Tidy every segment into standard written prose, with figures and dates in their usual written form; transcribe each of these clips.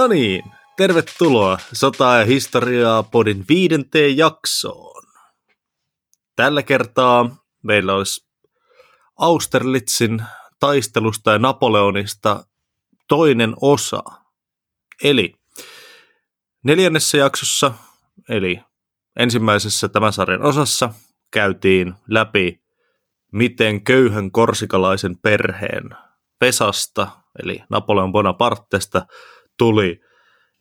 No niin, tervetuloa Sotaa ja historiaa podin 5. jaksoon. Tällä kertaa meillä olisi Austerlitzin taistelusta ja Napoleonista toinen osa. Eli neljännessä jaksossa, eli ensimmäisessä tämän sarjan osassa, käytiin läpi, miten köyhän korsikalaisen perheen Vesasta, eli Napoleon Bonapartesta, tuli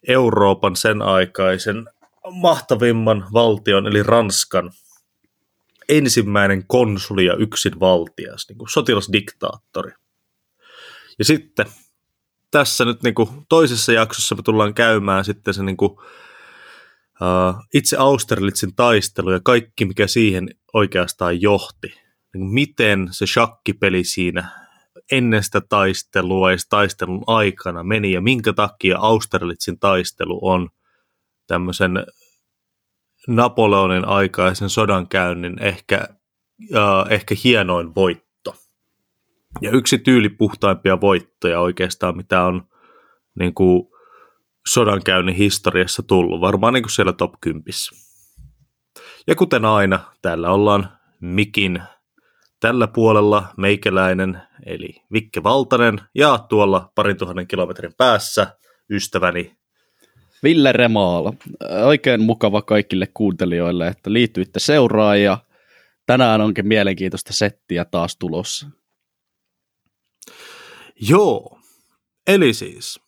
Euroopan sen aikaisen mahtavimman valtion, eli Ranskan, ensimmäinen konsuli ja yksinvaltias, niin kuin sotilasdiktaattori. Ja sitten tässä nyt niin kuin toisessa jaksossa me tullaan käymään sitten se niin kuin, itse Austerlitzin taistelu ja kaikki, mikä siihen oikeastaan johti. Niin kuin miten se shakkipeli siinä ennen sitä taistelua ja taistelun aikana meni ja minkä takia Austerlitzin taistelu on tämmöisen Napoleonin aikaisen sodankäynnin ehkä hienoin voitto. Ja yksi tyylipuhtaimpia voittoja oikeastaan, mitä on niin kuin sodankäynnin historiassa tullut, varmaan niin kuin siellä top 10. Ja kuten aina, täällä ollaan mikin tällä puolella meikäläinen, eli Vikke Valtanen, ja tuolla 2000 kilometrin päässä ystäväni Ville Remaala. Oikein mukava kaikille kuuntelijoille, että liityitte seuraan, ja tänään onkin mielenkiintoista settiä taas tulossa. Joo, eli siis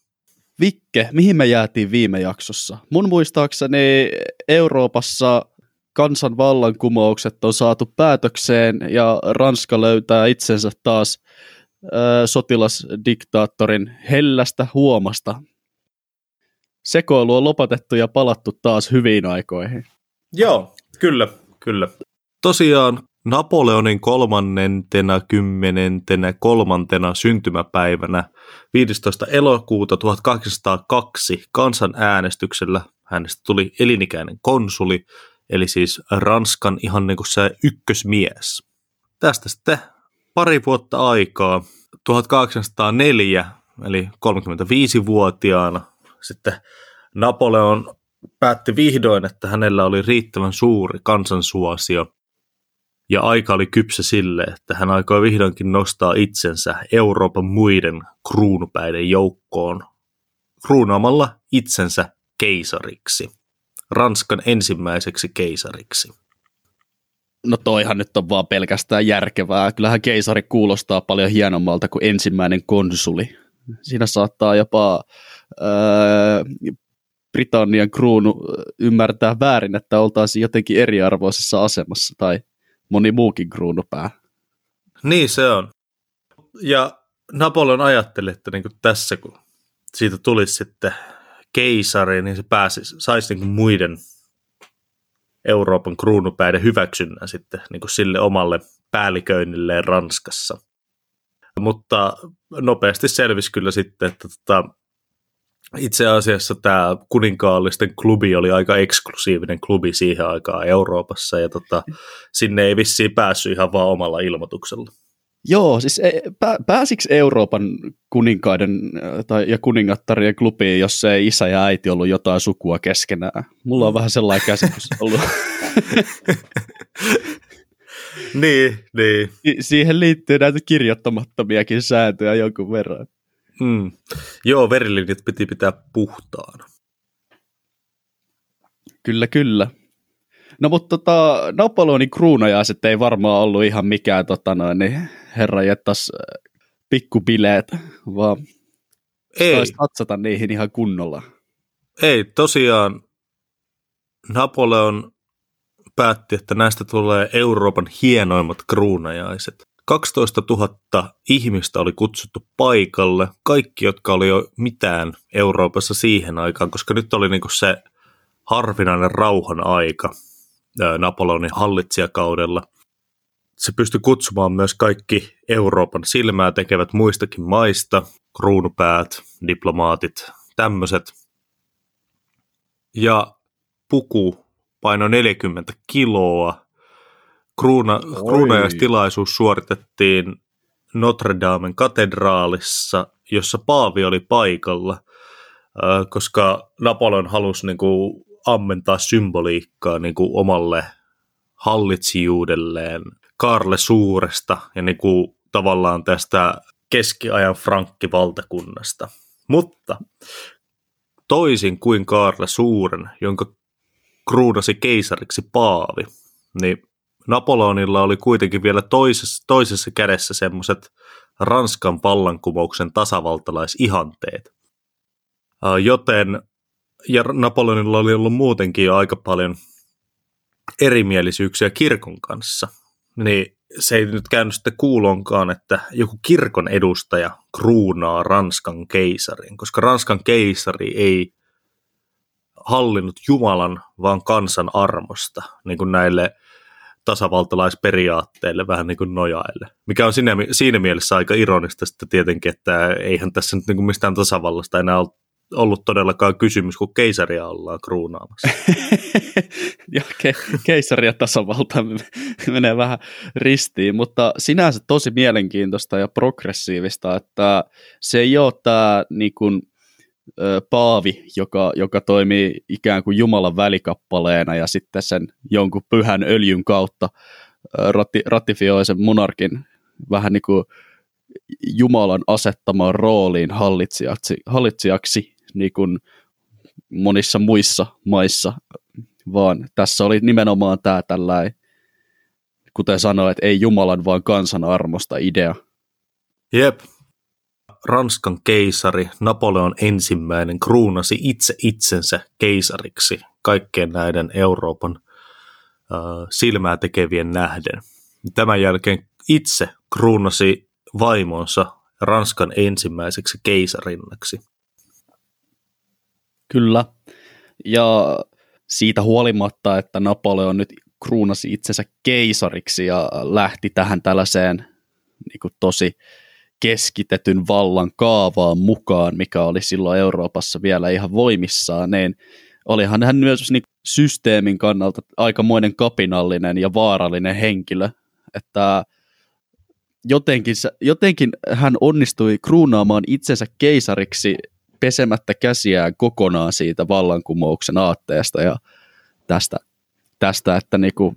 Vikke, mihin me jäätiin viime jaksossa? Mun muistaakseni Euroopassa kansanvallankumoukset on saatu päätökseen ja Ranska löytää itsensä taas sotilasdiktaattorin hellästä huomasta. Sekoilu on lopetettu ja palattu taas hyviin aikoihin. Joo, kyllä. Tosiaan Napoleonin 33. syntymäpäivänä 15. elokuuta 1802 kansanäänestyksellä hänestä tuli elinikäinen konsuli, eli siis Ranskan ihan niin kuin se ykkösmies. Tästä sitten pari vuotta aikaa, 1804, eli 35-vuotiaana, sitten Napoleon päätti vihdoin, että hänellä oli riittävän suuri kansansuosio, ja aika oli kypsä sille, että hän aikoi vihdoinkin nostaa itsensä Euroopan muiden kruunupäiden joukkoon, kruunaamalla itsensä keisariksi. Ranskan ensimmäiseksi keisariksi. No toihan nyt on vaan pelkästään järkevää. Kyllähän keisari kuulostaa paljon hienommalta kuin ensimmäinen konsuli. Siinä saattaa jopa Britannian kruunu ymmärtää väärin, että oltaisiin jotenkin eriarvoisessa asemassa tai moni muukin kruunupää. Niin se on. Ja Napoleon ajatteli, että niin kuin tässä kun siitä tulisi sitten keisari, niin se saisi niin muiden Euroopan kruunupäiden hyväksynnän sitten niin sille omalle päälliköinnilleen Ranskassa. Mutta nopeasti selvisi kyllä sitten, että itse asiassa tämä kuninkaallisten klubi oli aika eksklusiivinen klubi siihen aikaan Euroopassa, ja sinne ei vissiin päässyt ihan vaan omalla ilmoituksella. Joo, siis pääsikö Euroopan kuninkaiden ja kuningattarien klubiin, jos ei isä ja äiti ollut jotain sukua keskenään? Mulla on vähän sellainen käsitys ollut. Niin. Siihen liittyy näitä kirjoittamattomiakin sääntöjä jonkun verran. Mm. Joo, verilinjat piti pitää puhtaana. Kyllä. No mutta Napoleonin kruunajaiset ei varmaan ollut ihan mikään herra jättäisi pikkubileet, vaan saisi katsota niihin ihan kunnolla. Ei, tosiaan Napoleon päätti, että näistä tulee Euroopan hienoimmat kruunajaiset. 12 000 ihmistä oli kutsuttu paikalle, kaikki jotka oli jo mitään Euroopassa siihen aikaan, koska nyt oli niinku se harvinainen rauhan aika Napoleonin hallitsijakaudella. Se pystyi kutsumaan myös kaikki Euroopan silmää tekevät muistakin maista, kruunupäät, diplomaatit, tämmöiset. Ja puku paino 40 kiloa. Kruunajaistilaisuus suoritettiin Notre Damen katedraalissa, jossa paavi oli paikalla. koska Napoleon halusi niin kuin ammentaa symboliikkaa niin kuin omalle hallitsijuudelleen Karle Suuresta ja niin kuin tavallaan tästä keskiajan frankkivaltakunnasta. Mutta toisin kuin Karle Suuren, jonka kruunasi keisariksi paavi, niin Napoleonilla oli kuitenkin vielä toisessa kädessä semmoiset Ranskan vallankumouksen tasavaltalaisihanteet. Joten, ja Napoleonilla oli ollut muutenkin jo aika paljon erimielisyyksiä kirkon kanssa, niin se ei nyt käynyt sitten kuulonkaan, että joku kirkon edustaja kruunaa Ranskan keisarin, koska Ranskan keisari ei hallinnut Jumalan, vaan kansan armosta, niin kuin näille tasavaltalaisperiaatteille vähän niin kuin nojaille, mikä on siinä mielessä aika ironista sitten tietenkin, että eihän tässä nyt niin kuin mistään tasavallasta enää ollut todellakaan kysymys, kun keisaria ollaan kruunaamassa. Ja keisari ja tasavalta menee vähän ristiin, mutta sinänsä tosi mielenkiintoista ja progressiivista, että se ei ole tämä niin kuin paavi, joka toimii ikään kuin Jumalan välikappaleena ja sitten sen jonkun pyhän öljyn kautta ratifioi sen monarkin vähän niin kuin Jumalan asettamaan rooliin hallitsijaksi niin kuin monissa muissa maissa, vaan tässä oli nimenomaan tämä tällainen, kuten sanoin, että ei Jumalan vaan kansan armosta idea. Jep. Ranskan keisari Napoleon ensimmäinen kruunasi itse itsensä keisariksi kaikkien näiden Euroopan silmää tekevien nähden. Tämän jälkeen itse kruunasi vaimonsa Ranskan ensimmäiseksi keisarinnaksi. Kyllä. Ja siitä huolimatta, että Napoleon nyt kruunasi itsensä keisariksi ja lähti tähän tällaiseen niin kuin tosi keskitetyn vallan kaavaan mukaan, mikä oli silloin Euroopassa vielä ihan voimissaan, niin olihan hän myös niin systeemin kannalta aikamoinen kapinallinen ja vaarallinen henkilö, että jotenkin hän onnistui kruunaamaan itsensä keisariksi pesemättä käsiään kokonaan siitä vallankumouksen aatteesta ja tästä että niinku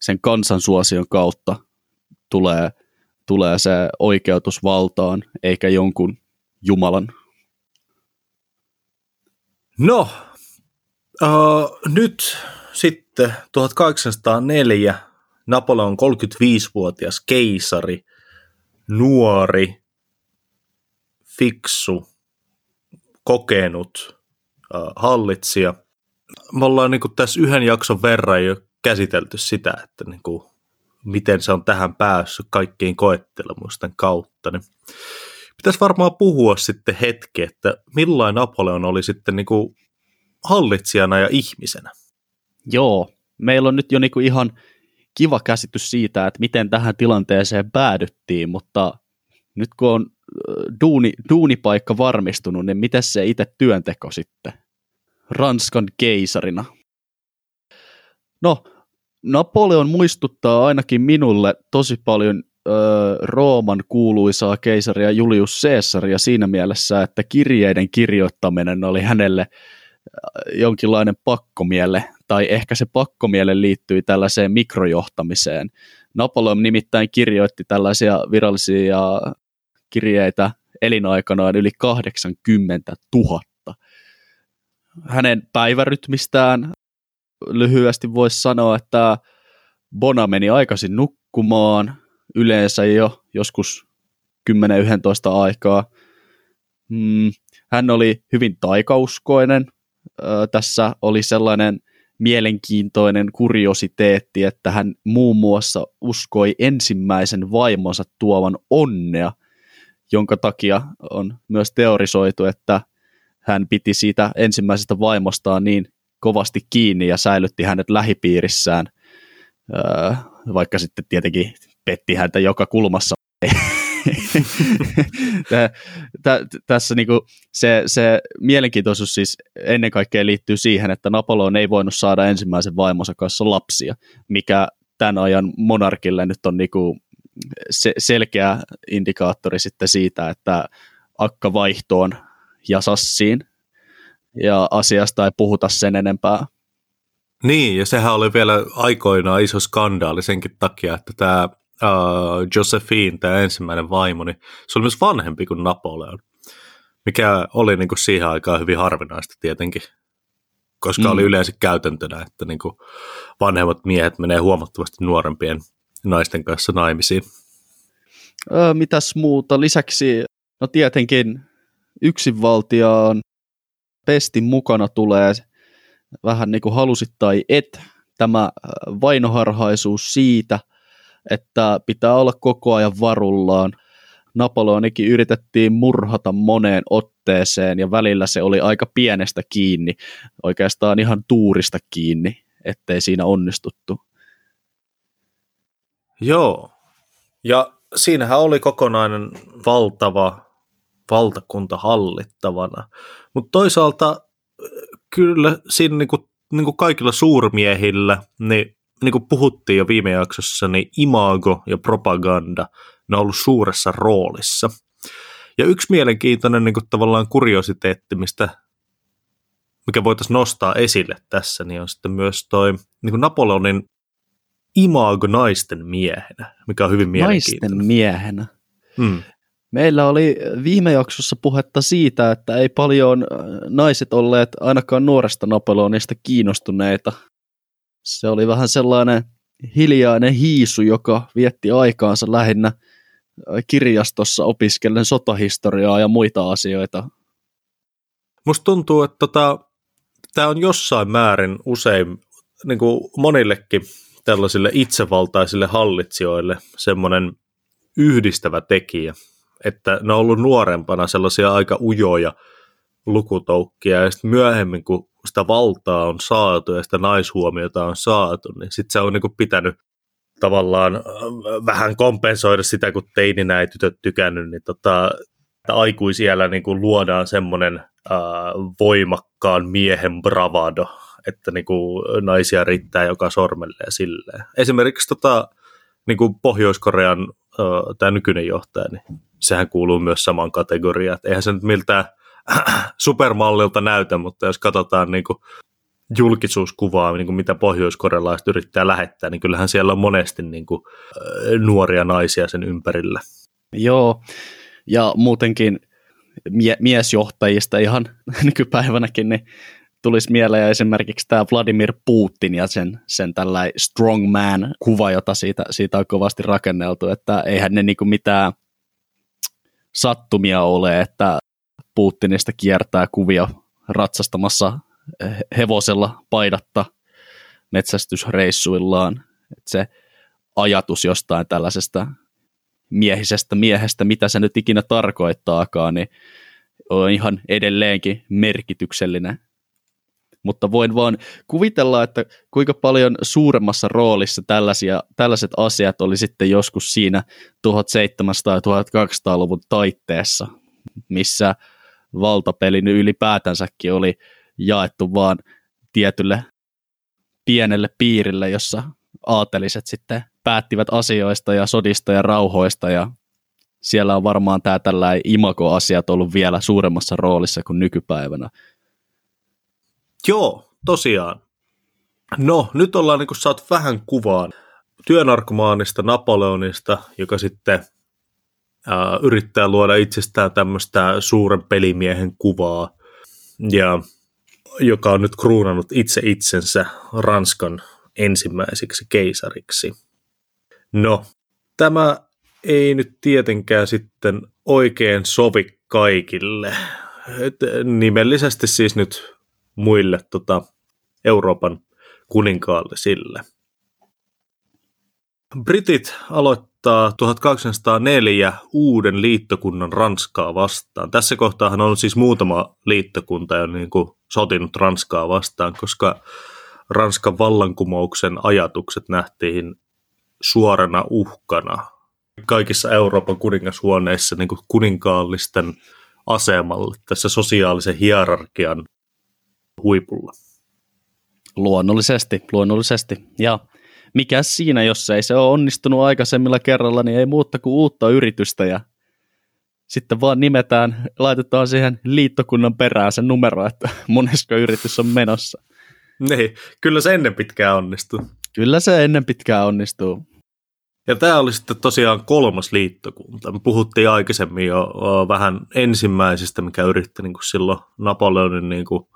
sen kansansuosion kautta tulee se oikeutus valtaan, eikä jonkun Jumalan. No, nyt sitten 1804 Napoleon 35-vuotias keisari, nuori, fiksu, kokenut hallitsija. Me ollaan niin kuin tässä yhden jakson verran jo käsitelty sitä, että niin kuin miten se on tähän päässyt kaikkiin koettelemusten kautta. Niin pitäisi varmaan puhua sitten hetki, että millainen Napoleon oli sitten niin kuin hallitsijana ja ihmisenä. Joo, meillä on nyt jo niin kuin ihan kiva käsitys siitä, että miten tähän tilanteeseen päädyttiin, mutta nyt kun on duunipaikka varmistunut, niin miten se itse työnteko sitten Ranskan keisarina? No, Napoleon muistuttaa ainakin minulle tosi paljon Rooman kuuluisaa keisaria Julius Caesaria siinä mielessä, että kirjeiden kirjoittaminen oli hänelle jonkinlainen pakkomielle, tai ehkä se pakkomielle liittyi tällaiseen mikrojohtamiseen. Napoleon nimittäin kirjoitti tällaisia virallisia kirjeitä elinaikanaan yli 80 000. Hänen päivärytmistään lyhyesti voisi sanoa, että Bona meni aikaisin nukkumaan, yleensä jo joskus 10-11 aikaa. Hän oli hyvin taikauskoinen. Tässä oli sellainen mielenkiintoinen kuriositeetti, että hän muun muassa uskoi ensimmäisen vaimonsa tuovan onnea, jonka takia on myös teorisoitu, että hän piti siitä ensimmäisestä vaimostaan niin kovasti kiinni ja säilytti hänet lähipiirissään, vaikka sitten tietenkin petti häntä joka kulmassa. Tässä niinku se mielenkiintoisuus siis ennen kaikkea liittyy siihen, että Napoleon ei voinut saada ensimmäisen vaimonsa kanssa lapsia, mikä tämän ajan monarkille nyt on niinku selkeä indikaattori sitten siitä, että akka vaihtoon ja sassiin. ja asiasta ei puhuta sen enempää. Niin, ja sehän oli vielä aikoinaan iso skandaali senkin takia, että tämä Josephine, tämä ensimmäinen vaimo, niin se oli myös vanhempi kuin Napoleon, mikä oli niin kuin siihen aikaan hyvin harvinaista tietenkin, koska oli yleensä käytäntönä, että niin kuin vanhemmat miehet menee huomattavasti nuorempien naisten kanssa naimisiin. Mitäs muuta? Lisäksi, no tietenkin yksinvaltiaan pestin mukana tulee vähän niin kuin halusit tai et, tämä vainoharhaisuus siitä, että pitää olla koko ajan varullaan. Napoleonikin yritettiin murhata moneen otteeseen ja välillä se oli aika pienestä kiinni, oikeastaan ihan tuurista kiinni, ettei siinä onnistuttu. Joo, ja siinähän oli kokonainen valtava valtakunta hallittavana, mutta toisaalta kyllä siinä niinku kaikilla suurmiehillä, niin kuin puhuttiin jo viime jaksossa, niin imago ja propaganda, ne on ollut suuressa roolissa. Ja yksi mielenkiintoinen niin kuin tavallaan kuriositeetti, mikä voitaisiin nostaa esille tässä, niin on sitten myös toi niin kuin Napoleonin imago naisten miehenä, mikä on hyvin mielenkiintoinen. Naisten miehenä. Meillä oli viime jaksossa puhetta siitä, että ei paljon naiset olleet ainakaan nuoresta Napoleonista kiinnostuneita. Se oli vähän sellainen hiljainen hiisu, joka vietti aikaansa lähinnä kirjastossa opiskellen sotahistoriaa ja muita asioita. Musta tuntuu, että tämä on jossain määrin usein niin kuin monillekin tällaisille itsevaltaisille hallitsijoille semmoinen yhdistävä tekijä, että ne on ollut nuorempana sellaisia aika ujoja lukutoukkia ja sitten myöhemmin, kun sitä valtaa on saatu ja sitä naishuomiota on saatu, niin sitten se on niinku pitänyt tavallaan vähän kompensoida sitä, kun teininä ei tytöt tykännyt, niin aikuisiällä niinku luodaan semmoinen voimakkaan miehen bravado, että niinku naisia riittää joka sormelle ja silleen. Esimerkiksi niinku Pohjois-Korean tämä nykyinen johtaja, niin sehän kuuluu myös samaan kategoriaan, että eihän se nyt miltään supermallilta näytä, mutta jos katsotaan niin kuin julkisuuskuvaa, niin kuin mitä pohjoiskorealaiset yrittää lähettää, niin kyllähän siellä on monesti niin kuin nuoria naisia sen ympärillä. Joo, ja muutenkin miesjohtajista ihan nykypäivänäkin niin tulisi mieleen esimerkiksi tämä Vladimir Putin ja sen tällainen strongman-kuva, jota siitä on kovasti rakenneltu, että eihän ne niin kuin mitään sattumia ole, että Putinista kiertää kuvia ratsastamassa hevosella paidatta metsästysreissuillaan. Et se ajatus jostain tällaisesta miehisestä miehestä, mitä se nyt ikinä tarkoittaakaan, niin on ihan edelleenkin merkityksellinen. Mutta voin vaan kuvitella, että kuinka paljon suuremmassa roolissa tällaiset asiat oli sitten joskus siinä 1700- ja 1800-luvun taitteessa, missä valtapelin ylipäätänsäkin oli jaettu vaan tietylle pienelle piirille, jossa aateliset sitten päättivät asioista ja sodista ja rauhoista, ja siellä on varmaan tämä tällainen imago-asiat ollut vielä suuremmassa roolissa kuin nykypäivänä. Joo, tosiaan. No, nyt ollaan niin kuin saatu vähän kuvaan työnarkomaanista Napoleonista, joka sitten yrittää luoda itsestään tämmöistä suuren pelimiehen kuvaa, ja joka on nyt kruunannut itse itsensä Ranskan ensimmäiseksi keisariksi. No, tämä ei nyt tietenkään sitten oikein sovi kaikille. Nimellisesti siis nyt muille Euroopan kuninkaallisille. Britit aloittaa 1804 uuden liittokunnan Ranskaa vastaan. Tässä kohtaahan on siis muutama liittokunta jo niin kuin sotinut Ranskaa vastaan, koska Ranskan vallankumouksen ajatukset nähtiin suorana uhkana kaikissa Euroopan kuningashuoneissa niin kuin kuninkaallisten asemalle tässä sosiaalisen hierarkian huipulla. Luonnollisesti. Ja mikä siinä, jos ei se ole onnistunut aikaisemmilla kerralla, niin ei muuta kuin uutta yritystä ja sitten vaan nimetään, laitetaan siihen liittokunnan perään se numero, että monesko yritys on menossa. Niin, kyllä se ennen pitkään onnistuu. Kyllä se ennen pitkään onnistuu. Ja tämä oli sitten tosiaan kolmas liittokunta. Me puhuttiin aikaisemmin jo vähän ensimmäisestä, mikä yritti niin kuin silloin Napoleonin niin kuin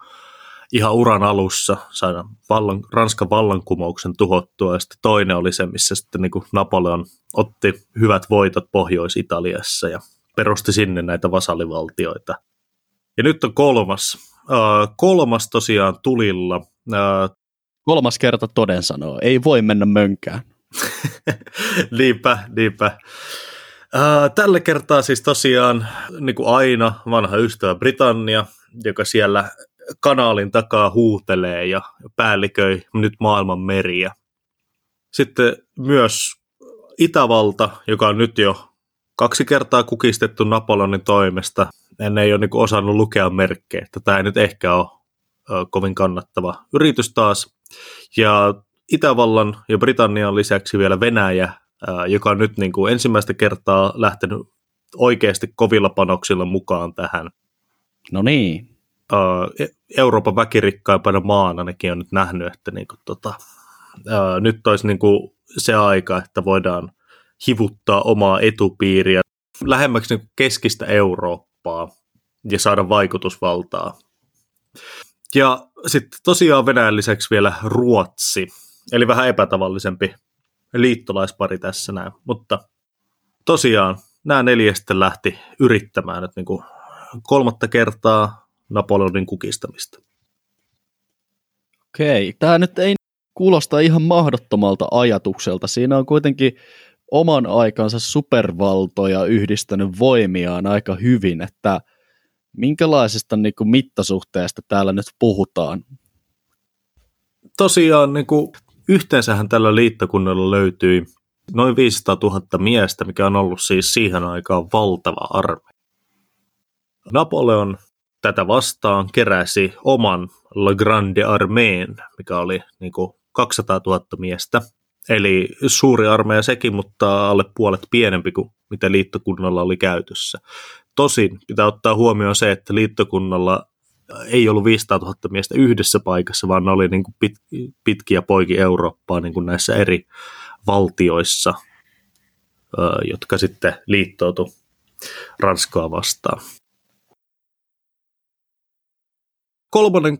ihan uran alussa saada Ranskan vallankumouksen tuhottua. Ja sitten toinen oli se, missä sitten niin kuin Napoleon otti hyvät voitot Pohjois-Italiassa ja perusti sinne näitä vasallivaltioita. Ja nyt on kolmas. Kolmas tosiaan tulilla. Kolmas kerta toden sanoo. Ei voi mennä mönkään. Niinpä. Tällä kertaa siis tosiaan, niin kuin aina, vanha ystävä Britannia, joka siellä kanaalin takaa huutelee ja päälliköi nyt maailman meriä. Sitten myös Itävalta, joka on nyt jo 2 kertaa kukistettu Napoleonin toimesta. Ne ei ole niin kuin osannut lukea merkkejä. Tämä ei nyt ehkä ole kovin kannattava yritys taas. Ja Itävallan ja Britannian lisäksi vielä Venäjä, joka on nyt niin kuin ensimmäistä kertaa lähtenyt oikeasti kovilla panoksilla mukaan tähän. No niin. Euroopan väkirikkaimpana maana nekin on nyt nähnyt, että niin kuin nyt olisi niin kuin se aika, että voidaan hivuttaa omaa etupiiriä lähemmäksi niin kuin keskistä Eurooppaa ja saada vaikutusvaltaa. Ja sitten tosiaan Venäjän lisäksi vielä Ruotsi, eli vähän epätavallisempi liittolaispari tässä näin, mutta tosiaan nämä 4 sitten lähti yrittämään nyt niin kuin 3. kertaa Napoleonin kukistamista. Okei, tämä nyt ei kuulosta ihan mahdottomalta ajatukselta, siinä on kuitenkin oman aikansa supervaltoja yhdistänyt voimiaan aika hyvin, että minkälaisesta niin kuin mittasuhteesta täällä nyt puhutaan? Tosiaan niin kuin yhteensähän tällä liittokunnalla löytyi noin 500 000 miestä, mikä on ollut siis siihen aikaan valtava armeija. Napoleon tätä vastaan keräsi oman La Grande Armeen, mikä oli niin kuin 200 000 miestä. Eli suuri armeija sekin, mutta alle puolet pienempi kuin mitä liittokunnalla oli käytössä. Tosin pitää ottaa huomioon se, että liittokunnalla ei ollut 500 000 miestä yhdessä paikassa, vaan ne oli niin kuin pitkiä poikia Eurooppaa niin kuin näissä eri valtioissa, jotka sitten liittoutu Ranskaa vastaan. Kolmannen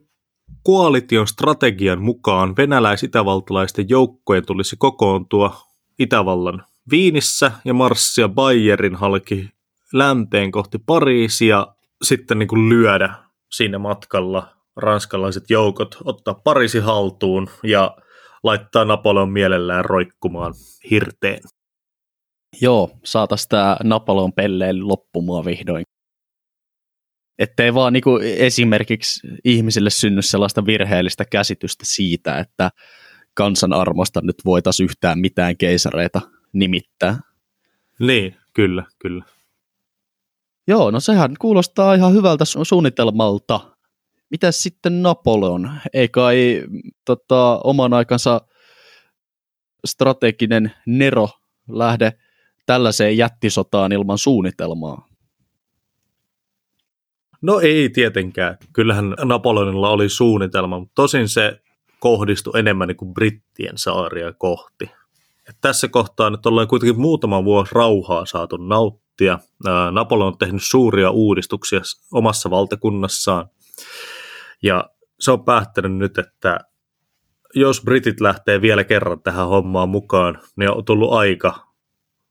koalition strategian mukaan venäläis-itävaltalaisten joukkojen tulisi kokoontua Itävallan Viinissä ja marssia Baijerin halki länteen kohti Pariisia, sitten niin kuin lyödä siinä matkalla ranskalaiset joukot, ottaa Pariisi haltuun ja laittaa Napoleon mielellään roikkumaan hirteen. Joo, saataisiin tämä Napoleon pelleen loppumaan vihdoin. Että ei vaan niin kuin esimerkiksi ihmisille synny sellaista virheellistä käsitystä siitä, että kansan armosta nyt voitaisiin yhtään mitään keisareita nimittää. Niin, kyllä. Joo, no sehän kuulostaa ihan hyvältä suunnitelmalta. Mitäs sitten Napoleon? Ei kai oman aikansa strateginen nero lähde tällaiseen jättisotaan ilman suunnitelmaa? No ei tietenkään. Kyllähän Napoleonilla oli suunnitelma, mutta tosin se kohdistui enemmän niin kuin brittien saaria kohti. Et tässä kohtaa nyt ollaan kuitenkin muutama vuosi rauhaa saatu nauttia. Napoleon on tehnyt suuria uudistuksia omassa valtakunnassaan. Ja se on päättänyt nyt, että jos britit lähtee vielä kerran tähän hommaan mukaan, niin on tullut aika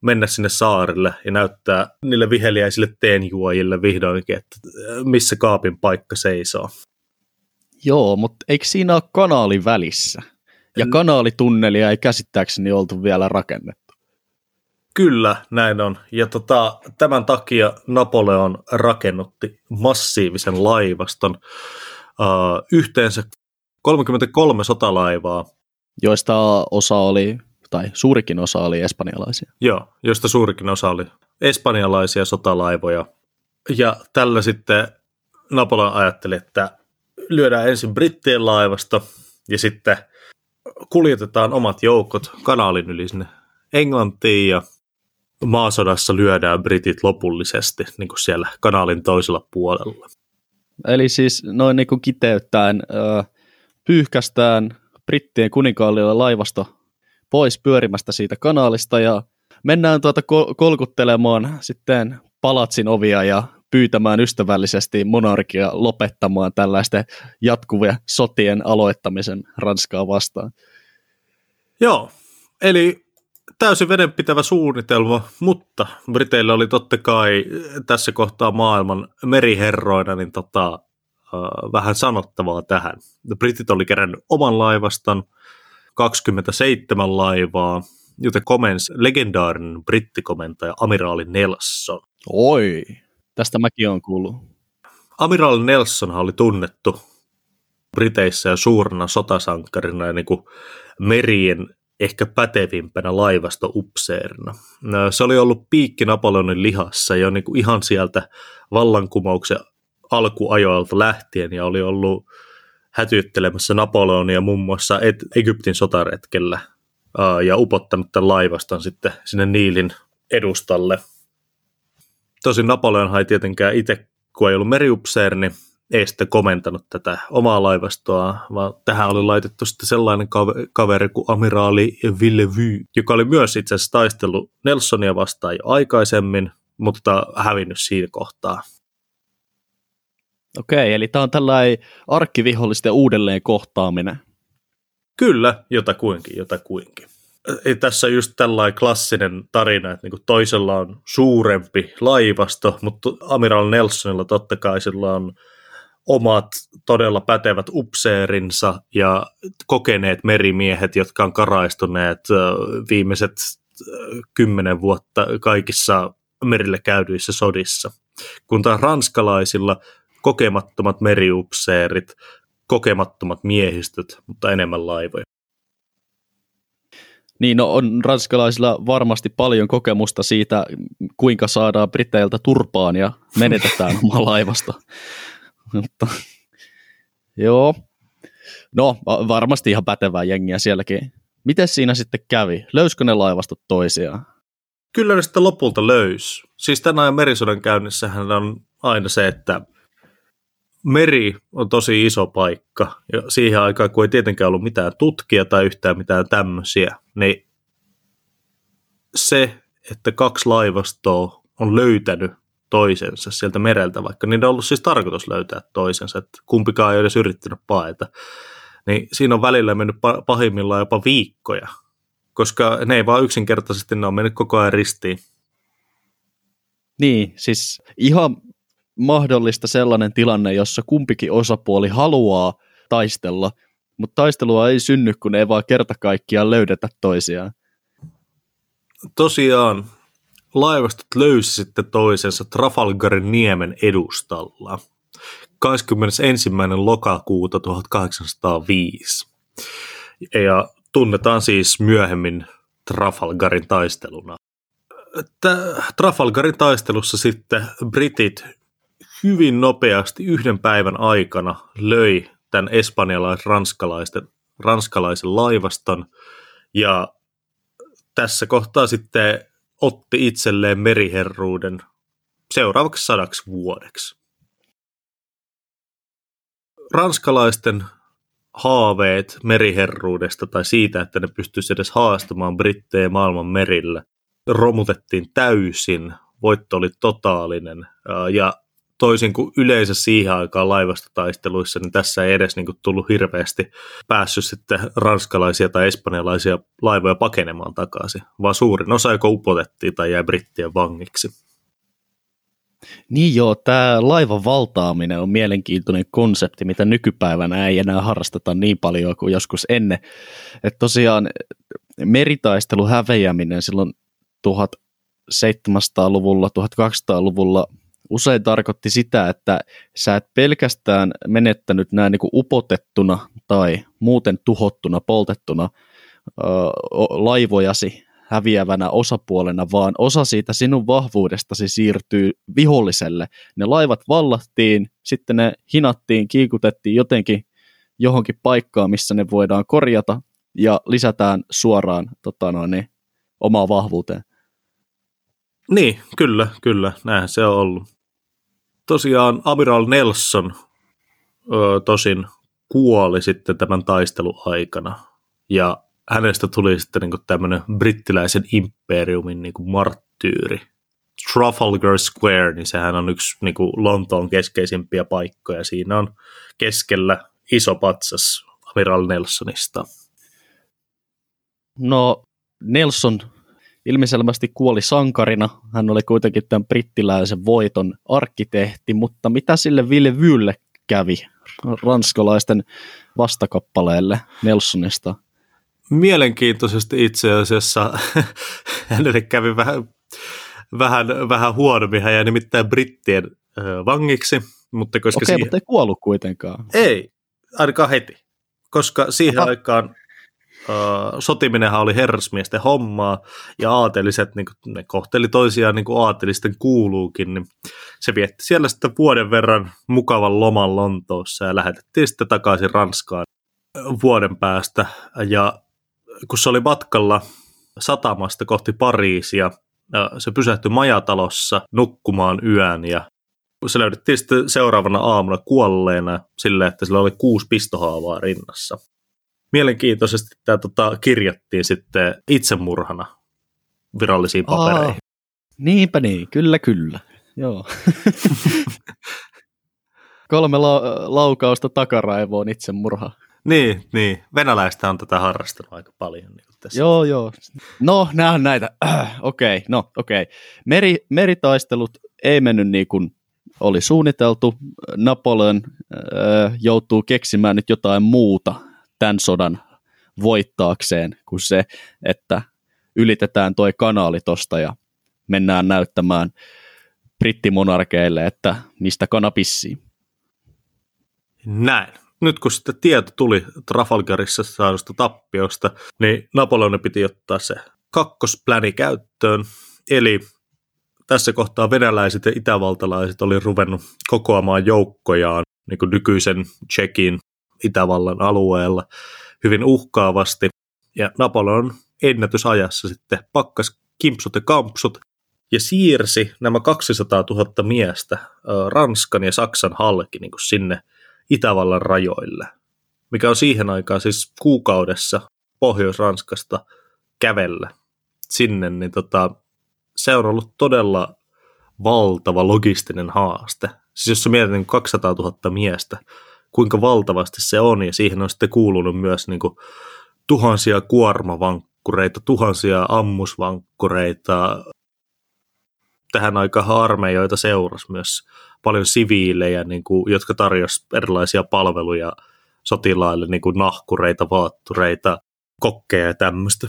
mennä sinne saarille ja näyttää niille viheliäisille teenjuojille vihdoinkin, että missä kaapin paikka seisoo. Joo, mutta eikö siinä ole kanaali välissä? Ja Kanaalitunnelia ei käsittääkseni oltu vielä rakennettu. Kyllä, näin on. Ja tämän takia Napoleon rakennutti massiivisen laivaston yhteensä 33 sotalaivaa. Joista osa oli... tai suurikin osa oli espanjalaisia. Joo, josta suurikin osa oli espanjalaisia sotalaivoja. Ja tällä sitten Napoleon ajatteli, että lyödään ensin brittien laivasto ja sitten kuljetetaan omat joukot kanaalin yli sinne Englantiin ja maasodassa lyödään britit lopullisesti niin kuin siellä kanaalin toisella puolella. Eli siis noin niin kuin kiteyttäen pyyhkästään brittien kuninkaallinen laivasto pois pyörimästä siitä kanaalista ja mennään kolkuttelemaan sitten palatsin ovia ja pyytämään ystävällisesti monarkia lopettamaan tällaisten jatkuvien sotien aloittamisen Ranskaa vastaan. Joo, eli täysin vedenpitävä suunnitelma, mutta briteillä oli totta kai tässä kohtaa maailman meriherroina niin vähän sanottavaa tähän. Britit oli kerännyt oman laivaston, 27 laivaa, jota komensi legendaarinen brittikomentaja Amiraali Nelson. Oi, tästä mäkin olen kuullut. Amiraali Nelsonhan oli tunnettu Briteissä ja suurena sotasankkarina ja niin kuin merien ehkä pätevimpänä laivastoupseerina. Se oli ollut piikki Napoleonin lihassa jo niin kuin ihan sieltä vallankumouksen alkuajoilta lähtien ja oli ollut hätyyttelemässä Napoleonia muun muassa Egyptin sotaretkellä ja upottanut tämän laivaston sitten sinne Niilin edustalle. Tosin Napoleonhan ei tietenkään itse, kun ei ollut meriupseeri, niin ei sitten komentanut tätä omaa laivastoa, vaan tähän oli laitettu sitten sellainen kaveri kuin amiraali Villévy, joka oli myös itse asiassa taistellut Nelsonia vastaan jo aikaisemmin, mutta hävinnyt siinä kohtaa. Okei, eli tämä on tällainen arkkivihollisten uudelleen kohtaaminen. Kyllä, jotakuinkin. Tässä on just tällainen klassinen tarina, että niinku toisella on suurempi laivasto, mutta amiraali Nelsonilla totta kai sillä on omat todella pätevät upseerinsa ja kokeneet merimiehet, jotka on karaistuneet viimeiset 10 vuotta kaikissa merille käydyissä sodissa. Kun taas ranskalaisilla kokemattomat meriupseerit, kokemattomat miehistöt, mutta enemmän laivoja. Niin, no on ranskalaisilla varmasti paljon kokemusta siitä, kuinka saadaan briteiltä turpaan ja menetetään omaa laivasta. Mutta, joo, no varmasti ihan pätevää jengiä sielläkin. Miten siinä sitten kävi? Löysikö ne laivastot toisiaan? Kyllä ne sitten lopulta löysi. Siis tämän ajan merisodan käynnissähän on aina se, että meri on tosi iso paikka, ja siihen aikaan, kun ei tietenkään ollut mitään tutkia tai yhtään mitään tämmöisiä, niin se, että kaksi laivastoa on löytänyt toisensa sieltä mereltä, vaikka niiden on ollut siis tarkoitus löytää toisensa, että kumpikaan ei edes yrittänyt paeta, niin siinä on välillä mennyt pahimmillaan jopa viikkoja, koska ne ei vaan yksinkertaisesti, ne on mennyt koko ajan ristiin. Niin, siis ihan mahdollista sellainen tilanne, jossa kumpikin osapuoli haluaa taistella, mutta taistelua ei synny, kun ei vaan kerta kaikkiaan löydetä toisiaan. Tosiaan, laivastot löysi sitten toisensa Trafalgarin niemen edustalla 21. lokakuuta 1805. Ja tunnetaan siis myöhemmin Trafalgarin taisteluna. Trafalgarin taistelussa sitten britit hyvin nopeasti yhden päivän aikana löi tämän ranskalaisen laivaston ja tässä kohtaa sitten otti itselleen meriherruuden seuraavaksi 100 vuodeksi. Ranskalaisten haaveet meriherruudesta tai siitä, että ne pystyisi edes haastamaan brittejä maailman merillä, romutettiin täysin, voitto oli totaalinen ja toisin kuin yleensä siihen aikaan laivastotaisteluissa, niin tässä ei edes niin kuin tullut hirveästi päässyt sitten ranskalaisia tai espanjalaisia laivoja pakenemaan takaisin, vaan suurin osa joko upotettiin tai jäi brittien vangiksi. Niin joo, tämä laivan valtaaminen on mielenkiintoinen konsepti, mitä nykypäivänä ei enää harrasteta niin paljon kuin joskus ennen. Että tosiaan meritaistelu häviäminen silloin 1700-luvulla, 1800-luvulla usein tarkoitti sitä, että sä et pelkästään menettänyt nämä niin kuin upotettuna tai muuten tuhottuna, poltettuna laivojasi häviävänä osapuolena, vaan osa siitä sinun vahvuudestasi siirtyy viholliselle. Ne laivat vallattiin, sitten ne hinattiin, kiikutettiin jotenkin johonkin paikkaan, missä ne voidaan korjata ja lisätään suoraan omaa vahvuuteen. Niin, kyllä, näinhän se on ollut. Tosiaan Admiral Nelson tosin kuoli sitten tämän taistelun aikana ja hänestä tuli sitten niin kuin tämmöinen brittiläisen imperiumin niin kuin marttyyri. Trafalgar Square, niin sehän on yksi niin kuin Lontoon keskeisimpiä paikkoja. Siinä on keskellä iso patsas Admiral Nelsonista. No Nelson ilmiselvästi kuoli sankarina. Hän oli kuitenkin tämän brittiläisen voiton arkkitehti, mutta mitä sille Villévylle kävi ranskalaisten vastakappaleelle Nelsonista? Mielenkiintoisesti itse asiassa hänelle kävi vähän huonommin. Hän jäi nimittäin brittien vangiksi. Mutta koska mutta ei kuollut kuitenkaan. Ei, ainakaan heti. Koska siihen aikaan sotiminenhan oli herrasmiesten hommaa, ja aateliset, niin kuin, ne kohteli toisiaan niin kuin aatelisten kuuluukin, niin se vietti siellä sitten vuoden verran mukavan loman Lontoossa, ja lähetettiin sitten takaisin Ranskaan vuoden päästä, ja kun se oli matkalla satamasta kohti Pariisia, se pysähtyi majatalossa nukkumaan yön, ja se löydettiin sitten seuraavana aamuna kuolleena sille, että sillä oli 6 pistohaavaa rinnassa. Mielenkiintoisesti tämä kirjattiin sitten itsemurhana virallisiin papereihin. Niinpä niin, kyllä. Joo. 3 laukausta takaraivoon itsemurha. Niin. Venäläistä on tätä harrastanut aika paljon. Niin tässä. Joo. No, nämä on näitä. Okei. Meritaistelut ei mennyt niin kuin oli suunniteltu. Napoleon joutuu keksimään nyt jotain muuta tämän sodan voittaakseen kuin se, että ylitetään toi kanaali tosta ja mennään näyttämään brittimonarkeille, että mistä kana pissii. Näin. Nyt kun sitä tieto tuli Trafalgarissa saadusta tappiosta, niin Napoleonin piti ottaa se kakkosplani käyttöön, eli tässä kohtaa venäläiset ja itävaltalaiset oli ruvennut kokoamaan joukkojaan niin kuin nykyisen Tšekin Itävallan alueella hyvin uhkaavasti, ja Napoleon ennätysajassa sitten pakkas kimpsut ja kampsut ja siirsi nämä 200 000 miestä Ranskan ja Saksan halki niin kuin sinne Itävallan rajoille, mikä on siihen aikaan siis kuukaudessa Pohjois-Ranskasta kävellä sinne, niin se on ollut todella valtava logistinen haaste. Siis jos sä mietit niin 200 000 miestä, kuinka valtavasti se on, ja siihen on sitten kuulunut myös niin kuin tuhansia kuormavankkureita, tuhansia ammusvankkureita. Tähän aikaan armeijoita seurasi myös paljon siviilejä, niin kuin, jotka tarjosi erilaisia palveluja sotilaille, niin kuin nahkureita, vaattureita, kokkeja ja tämmöistä.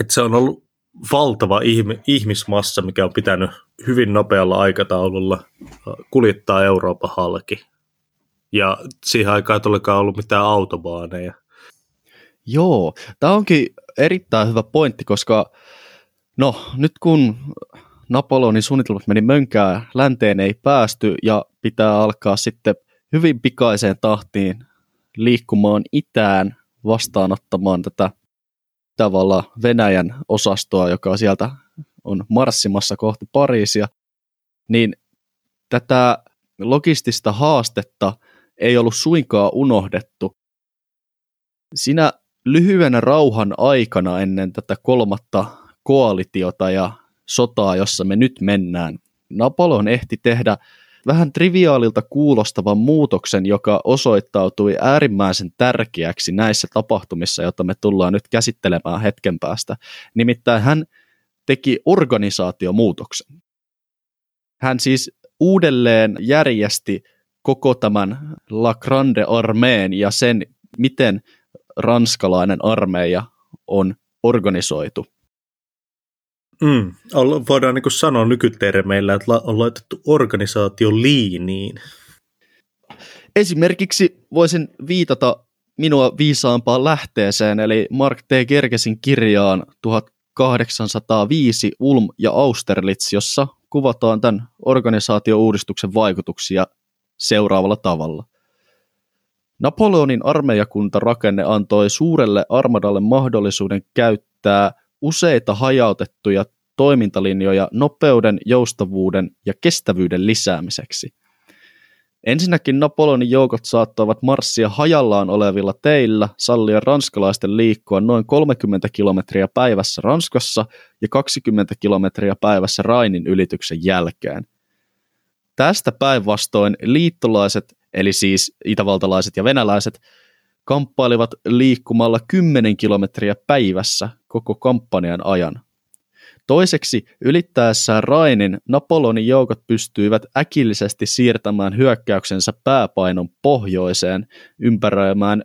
Et se on ollut valtava ihmismassa, mikä on pitänyt hyvin nopealla aikataululla kuljettaa Euroopan halki. Ja siihen aikaan ei todellakaan ollut mitään autobaaneja. Joo, tämä onkin erittäin hyvä pointti, koska nyt kun Napoleonin suunnitelmat meni mönkään, länteen ei päästy ja pitää alkaa sitten hyvin pikaiseen tahtiin liikkumaan itään vastaanottamaan tätä tavallaan Venäjän osastoa, joka sieltä on marssimassa kohti Pariisia, niin tätä logistista haastetta ei ollut suinkaan unohdettu. Sinä lyhyenä rauhan aikana ennen tätä kolmatta koalitiota ja sotaa, jossa me nyt mennään, Napoleon ehti tehdä vähän triviaalilta kuulostavan muutoksen, joka osoittautui äärimmäisen tärkeäksi näissä tapahtumissa, joita me tullaan nyt käsittelemään hetken päästä. Nimittäin hän teki organisaatiomuutoksen. Hän siis uudelleen järjesti koko tämän La Grande Armeen ja sen, miten ranskalainen armeija on organisoitu. Voidaan niin kuin sanoa nykytermeillä, että on laitettu organisaatioliiniin. Esimerkiksi voisin viitata minua viisaampaan lähteeseen, eli Mark T. Gergesin kirjaan 1805 Ulm ja Austerlitz, jossa kuvataan tämän organisaatiouudistuksen vaikutuksia seuraavalla tavalla. Napoleonin armeijakuntarakenne antoi suurelle armadalle mahdollisuuden käyttää useita hajautettuja toimintalinjoja nopeuden, joustavuuden ja kestävyyden lisäämiseksi. Ensinnäkin Napoleonin joukot saattoivat marssia hajallaan olevilla teillä, sallia ranskalaisten liikkua noin 30 kilometriä päivässä Ranskassa ja 20 kilometriä päivässä Rainin ylityksen jälkeen. Tästä päinvastoin liittolaiset, eli siis itävaltalaiset ja venäläiset, kamppailivat liikkumalla 10 kilometriä päivässä koko kampanjan ajan. Toiseksi ylittäessään Rainin Napoleonin joukot pystyivät äkillisesti siirtämään hyökkäyksensä pääpainon pohjoiseen ympäröimään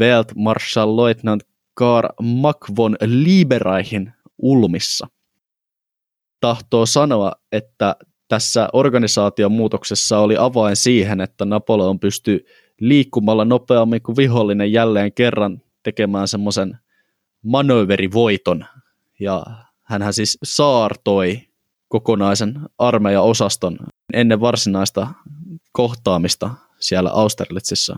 Weltmarschallleutnant Karl Mack von Leiberichin Ulmissa. Tahtoo sanoa, että tässä organisaation muutoksessa oli avain siihen, että Napoleon pystyi liikkumalla nopeammin kuin vihollinen jälleen kerran tekemään semmoisen manööverivoiton. Ja hänhän siis saartoi kokonaisen armeijaosaston ennen varsinaista kohtaamista siellä Austerlitzissa.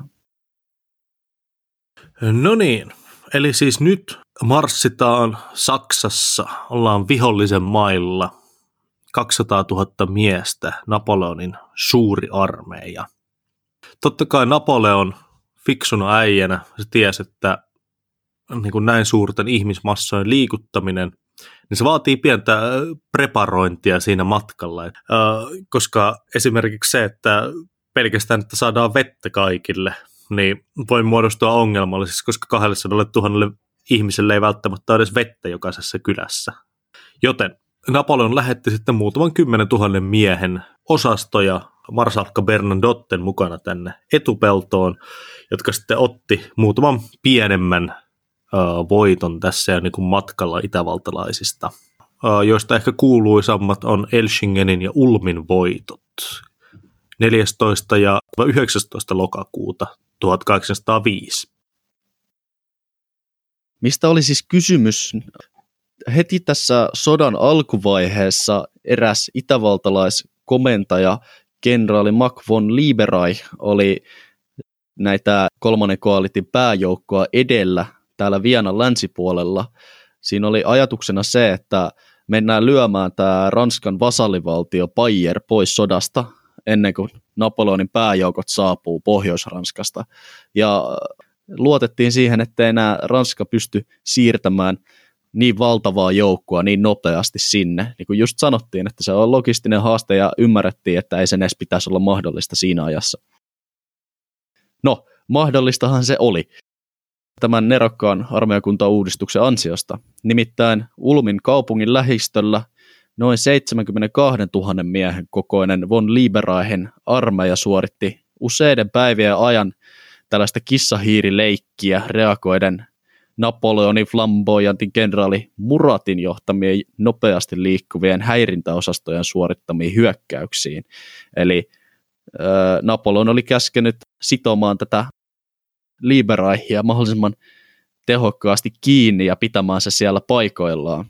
No niin, eli siis nyt marssitaan Saksassa, ollaan vihollisen mailla. 200 000 miestä, Napoleonin suuri armeija. Totta kai Napoleon fiksuna äijänä se tiesi, että niin kuin näin suurten ihmismassojen liikuttaminen, niin se vaatii pientä preparointia siinä matkalla. Koska esimerkiksi se, että pelkästään, että saadaan vettä kaikille, niin voi muodostua ongelmallisiksi, koska 200 000 ihmiselle ei välttämättä edes vettä jokaisessa kylässä. Joten Napoleon lähetti sitten muutaman 10 000 miehen osastoja marsalkka Bernadotten mukana tänne etupeltoon, jotka sitten otti muutaman pienemmän voiton tässä ja niin kuin matkalla itävaltalaisista, joista ehkä kuuluisammat on Elchingenin ja Ulmin voitot 14. ja 19. lokakuuta 1805. Mistä oli siis kysymys? Heti tässä sodan alkuvaiheessa eräs itävaltalaiskomentaja, generaali Mack von Leiberich, oli näitä kolmannen koalitin pääjoukkoa edellä täällä Vienan länsipuolella. Siinä oli ajatuksena se, että mennään lyömään tämä Ranskan vasallivaltio Baijeri pois sodasta ennen kuin Napoleonin pääjoukot saapuu Pohjois-Ranskasta. Ja luotettiin siihen, että enää Ranska pysty siirtämään niin valtavaa joukkoa niin nopeasti sinne. Niin kuin just sanottiin, että se on logistinen haaste ja ymmärrettiin, että ei sen edes pitäisi olla mahdollista siinä ajassa. No, mahdollistahan se oli tämän nerokkaan armeijakuntauudistuksen ansiosta. Nimittäin Ulmin kaupungin lähistöllä noin 72 000 miehen kokoinen von Leiberichin armeija suoritti useiden päivien ajan tällaista kissahiirileikkiä reagoiden Napoleonin flamboyantin kenraali Muratin johtamien nopeasti liikkuvien häirintäosastojen suorittamiin hyökkäyksiin. Eli Napoleon oli käskenyt sitomaan tätä Leiberichia mahdollisimman tehokkaasti kiinni ja pitämään se siellä paikoillaan.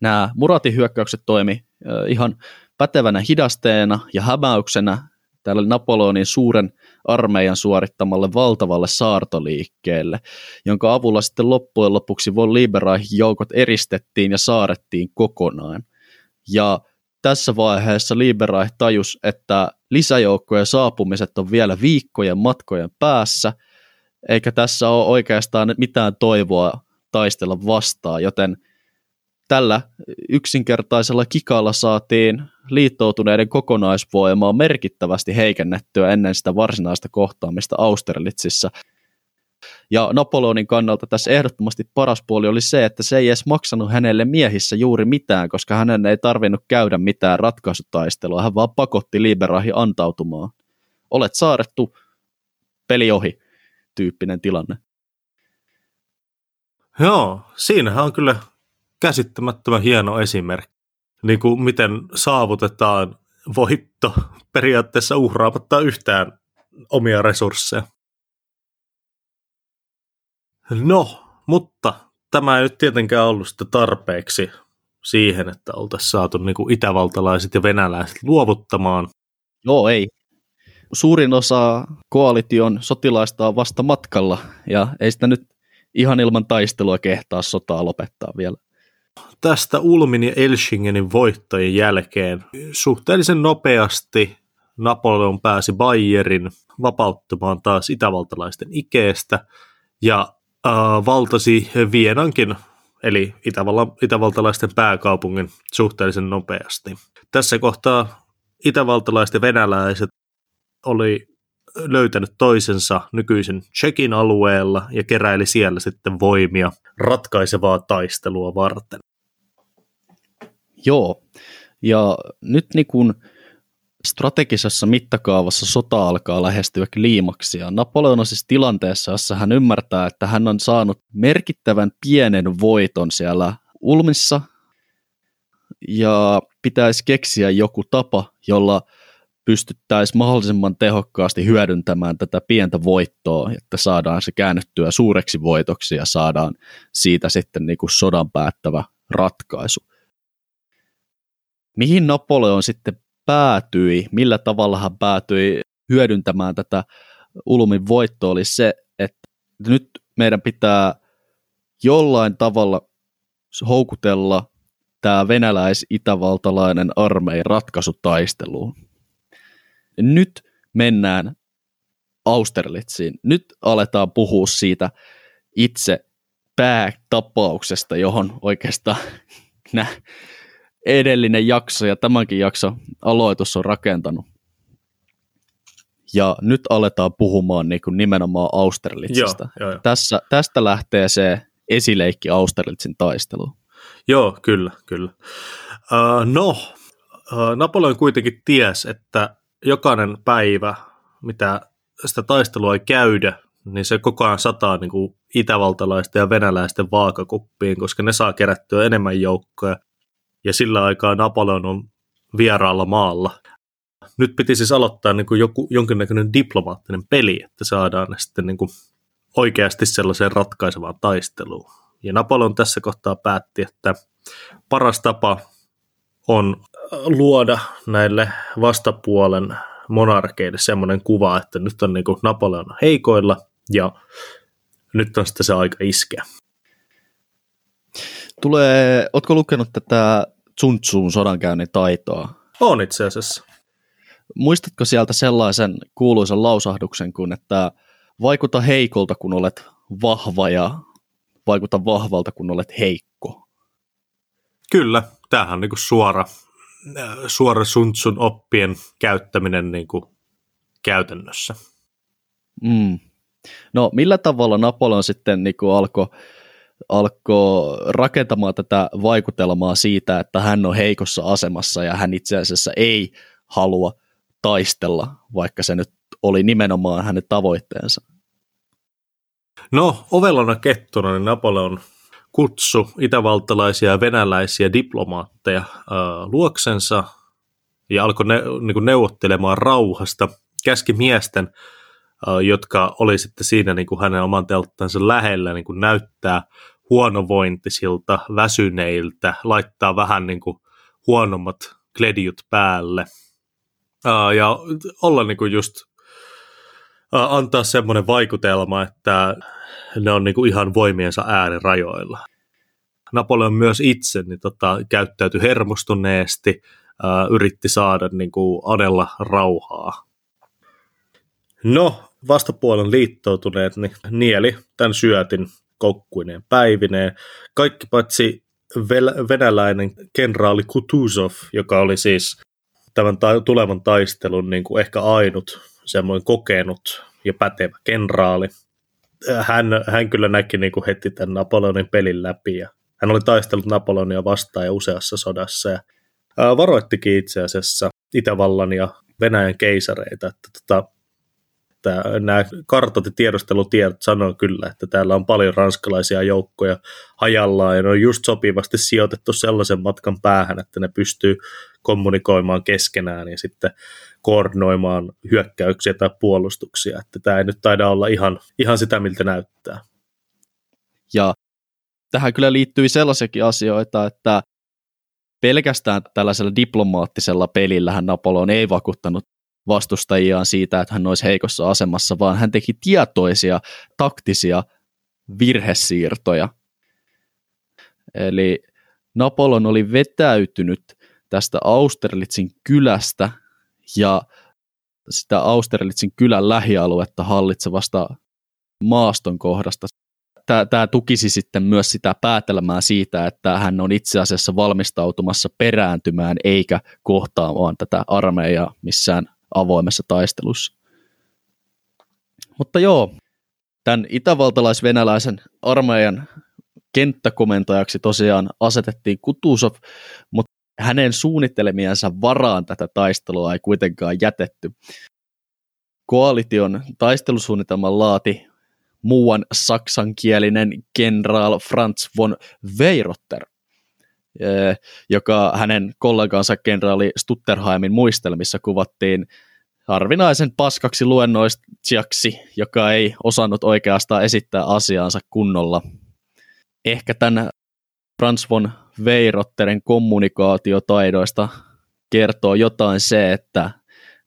Nämä Muratin hyökkäykset toimi ihan pätevänä hidasteena ja hämäyksenä tälle Napoleonin suuren armeijan suorittamalle valtavalle saartoliikkeelle, jonka avulla sitten loppujen lopuksi von Leiberichin joukot eristettiin ja saarettiin kokonaan. Ja tässä vaiheessa Leiberich tajusi, että lisäjoukkojen saapumiset on vielä viikkojen matkojen päässä, eikä tässä ole oikeastaan mitään toivoa taistella vastaan, joten tällä yksinkertaisella kikalla saatiin liittoutuneiden kokonaisvoimaa merkittävästi heikennettyä ennen sitä varsinaista kohtaamista Austerlitzissa. Ja Napoleonin kannalta tässä ehdottomasti paras puoli oli se, että se ei edes maksanut hänelle miehissä juuri mitään, koska hänen ei tarvinnut käydä mitään ratkaisutaistelua, hän vaan pakotti Leiberichin antautumaan. Olet saarettu, peli ohi, tyyppinen tilanne. Joo, siinähän on kyllä käsittämättömän hieno esimerkki, niin kuin miten saavutetaan voitto periaatteessa uhraamatta yhtään omia resursseja. No, mutta tämä ei nyt tietenkään ollut sitä tarpeeksi siihen, että oltaisiin saatu niin kuin itävaltalaiset ja venäläiset luovuttamaan. Joo, ei. Suurin osa koalition sotilaista on vasta matkalla ja ei sitä nyt ihan ilman taistelua kehtaa sotaa lopettaa vielä. Tästä Ulmin ja Elchingenin voittojen jälkeen suhteellisen nopeasti Napoleon pääsi Baijerin vapauttamaan taas itävaltalaisten ikeestä ja valtasi Vienankin, eli itävaltalaisten pääkaupungin suhteellisen nopeasti. Tässä kohtaa itävaltalaiset ja venäläiset oli löytänyt toisensa nykyisen Tšekin alueella ja keräili siellä sitten voimia ratkaisevaa taistelua varten. Joo, ja nyt niin kun strategisessa mittakaavassa sota alkaa lähestyä kliimaksia. Napoleon on siis tilanteessa, jossa hän ymmärtää, että hän on saanut merkittävän pienen voiton siellä Ulmissa ja pitäisi keksiä joku tapa, jolla pystyttäisiin mahdollisimman tehokkaasti hyödyntämään tätä pientä voittoa, että saadaan se käännettyä suureksi voitoksi ja saadaan siitä sitten niin kuin sodan päättävä ratkaisu. Mihin Napoleon sitten päätyi, millä tavalla hän päätyi hyödyntämään tätä Ulmin voittoa, oli se, että nyt meidän pitää jollain tavalla houkutella tämä venäläis-itävaltalainen armeija ratkaisutaisteluun. Nyt mennään Austerlitsiin. Nyt aletaan puhua siitä itse päätapauksesta, johon oikeastaan edellinen jakso ja tämänkin jakso aloitus on rakentanut. Ja nyt aletaan puhumaan niin kuin nimenomaan Austerlitzista. Joo. Tästä lähtee se esileikki Austerlitzin taisteluun. Joo, kyllä. Napoleon kuitenkin tiesi, että jokainen päivä, mitä sitä taistelua ei käydä, niin se koko ajan sataa niin kuin itävaltalaisten ja venäläisten vaakakuppiin, koska ne saa kerättyä enemmän joukkoja. Ja sillä aikaa Napoleon on vieraalla maalla. Nyt piti siis aloittaa niin kuin jonkinnäköinen diplomaattinen peli, että saadaan ne sitten niin kuin oikeasti sellaiseen ratkaisevaan taisteluun. Ja Napoleon tässä kohtaa päätti, että paras tapa on luoda näille vastapuolen monarkeille semmoinen kuva, että nyt on niin kuin Napoleon heikoilla ja nyt on sitten se aika iskeä. Ootko lukenut tätä Tsun-tsun sodankäynnin taitoa? On itse asiassa. Muistatko sieltä sellaisen kuuluisen lausahduksen, kun että vaikuta heikolta, kun olet vahva ja vaikuta vahvalta, kun olet heikko? Kyllä, tämähän on niin kuin suora Tsun-tsun oppien käyttäminen niin kuin käytännössä. No millä tavalla Napoleon sitten niin kuin alkoi rakentamaan tätä vaikutelmaa siitä, että hän on heikossa asemassa ja hän itse asiassa ei halua taistella, vaikka se nyt oli nimenomaan hänen tavoitteensa? No, ovelana kettuna niin Napoleon kutsui itävaltalaisia ja venäläisiä diplomaatteja luoksensa ja alkoi neuvottelemaan rauhasta, käski miesten, jotka oli sitten siinä niin kuin hänen oman telttansa lähellä, niin kuin näyttää huonovointisilta, väsyneiltä, laittaa vähän niin kuin huonommat kledijut päälle ja olla niin kuin just antaa semmoinen vaikutelma, että ne on niin kuin ihan voimiensa äärirajoilla. Napoleon myös itse niin käyttäytyi hermostuneesti, yritti saada niin kuin anella rauhaa. No, vastapuolen liittoutuneet niin nieli tämän syötin koukkuineen päivineen. Kaikki paitsi venäläinen kenraali Kutuzov, joka oli siis tämän tulevan taistelun niin kuin ehkä ainut semmoinen kokenut ja pätevä kenraali. Hän kyllä näki niin kuin heti tämän Napoleonin pelin läpi. Ja hän oli taistellut Napoleonia vastaan ja useassa sodassa ja varoittikin itse asiassa Itävallan ja Venäjän keisareita, että nämä kartat ja tiedostelutiedot sanoo kyllä, että täällä on paljon ranskalaisia joukkoja hajallaan ja ne on just sopivasti sijoitettu sellaisen matkan päähän, että ne pystyy kommunikoimaan keskenään ja sitten koordinoimaan hyökkäyksiä tai puolustuksia. Että tämä ei nyt taida olla ihan sitä, miltä näyttää. Ja tähän kyllä liittyy sellaisiakin asioita, että pelkästään tällaisella diplomaattisella pelillähän Napoleon ei vakuuttanut vastustajiaan siitä, että hän olisi heikossa asemassa, vaan hän teki tietoisia taktisia virhesiirtoja. Eli Napoleon oli vetäytynyt tästä Austerlitzin kylästä ja sitä Austerlitzin kylän lähialuetta hallitsevasta maaston kohdasta. Tämä tukisi sitten myös sitä päätelmää siitä, että hän on itse asiassa valmistautumassa perääntymään eikä kohtaamaan tätä armeijaa missään avoimessa taistelussa. Mutta joo, tämän itävaltalais-venäläisen armeijan kenttäkomentajaksi tosiaan asetettiin Kutuzov, mutta hänen suunnittelemiensa varaan tätä taistelua ei kuitenkaan jätetty. Koalition taistelusuunnitelman laati muuan saksankielinen kenraal Franz von Weirotter, joka hänen kollegansa kenraali Stutterheimin muistelmissa kuvattiin harvinaisen paskaksi luennoitsijaksi, joka ei osannut oikeastaan esittää asiaansa kunnolla. Ehkä tämän Franz von Weirotterin kommunikaatiotaidoista kertoo jotain se, että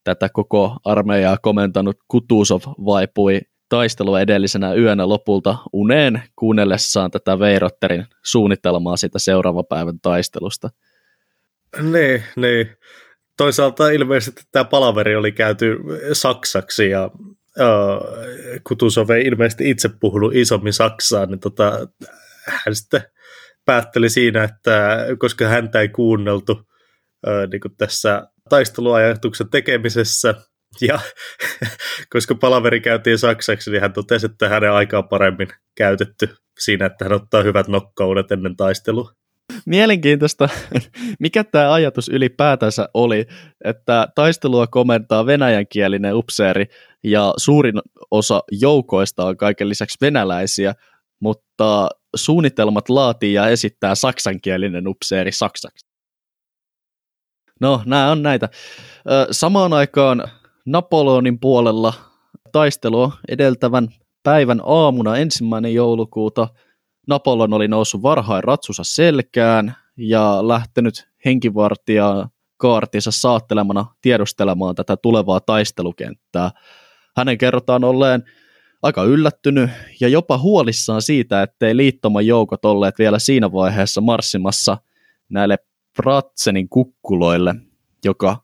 tätä koko armeijaa komentanut Kutuzov vaipui taistelua edellisenä yönä lopulta uneen kuunnellessaan tätä Weirotterin suunnitelmaa siitä seuraavan päivän taistelusta. Niin. Toisaalta ilmeisesti tämä palaveri oli käyty saksaksi ja Kutuzov ei ilmeisesti itse puhunut isommin saksaa, niin hän sitten päätteli siinä, että koska häntä ei kuunneltu niin kuin tässä taisteluajatuksen tekemisessä ja koska palaveri käytiin saksaksi, niin hän totesi, että hänen aikaa on paremmin käytetty siinä, että hän ottaa hyvät nokkaudet ennen taistelua. Mielenkiintoista, mikä tämä ajatus ylipäätänsä oli, että taistelua komentaa venäjänkielinen upseeri ja suurin osa joukoista on kaiken lisäksi venäläisiä, mutta suunnitelmat laatii ja esittää saksankielinen upseeri saksaksi. No, nämä on näitä. Samaan aikaan Napoleonin puolella taistelua edeltävän päivän aamuna 1. joulukuuta Napoleon oli noussut varhain ratsunsa selkään ja lähtenyt henkivartijaa kaartinsa saattelemana tiedustelemaan tätä tulevaa taistelukenttää. Hänen kerrotaan olleen aika yllättynyt ja jopa huolissaan siitä, ettei liittomajoukot olleet vielä siinä vaiheessa marssimassa näille Pratzenin kukkuloille, joka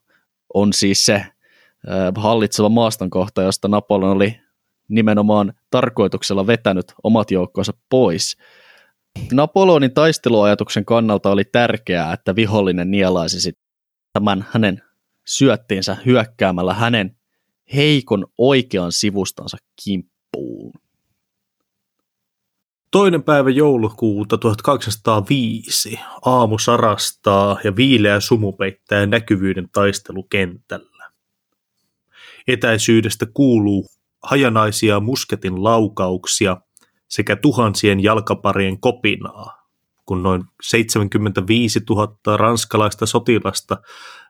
on siis se hallitseva maastonkohta, josta Napoleon oli nimenomaan tarkoituksella vetänyt omat joukkonsa pois. Napoleonin taisteluajatuksen kannalta oli tärkeää, että vihollinen nielaisi tämän hänen syöttiinsä hyökkäämällä hänen heikon oikean sivustansa kimppuun. 2. päivä joulukuuta 1805 aamu sarastaa ja viileä sumu peittää näkyvyyden taistelukentällä. Etäisyydestä kuuluu hajanaisia musketin laukauksia sekä tuhansien jalkaparien kopinaa, kun noin 75 000 ranskalaista sotilasta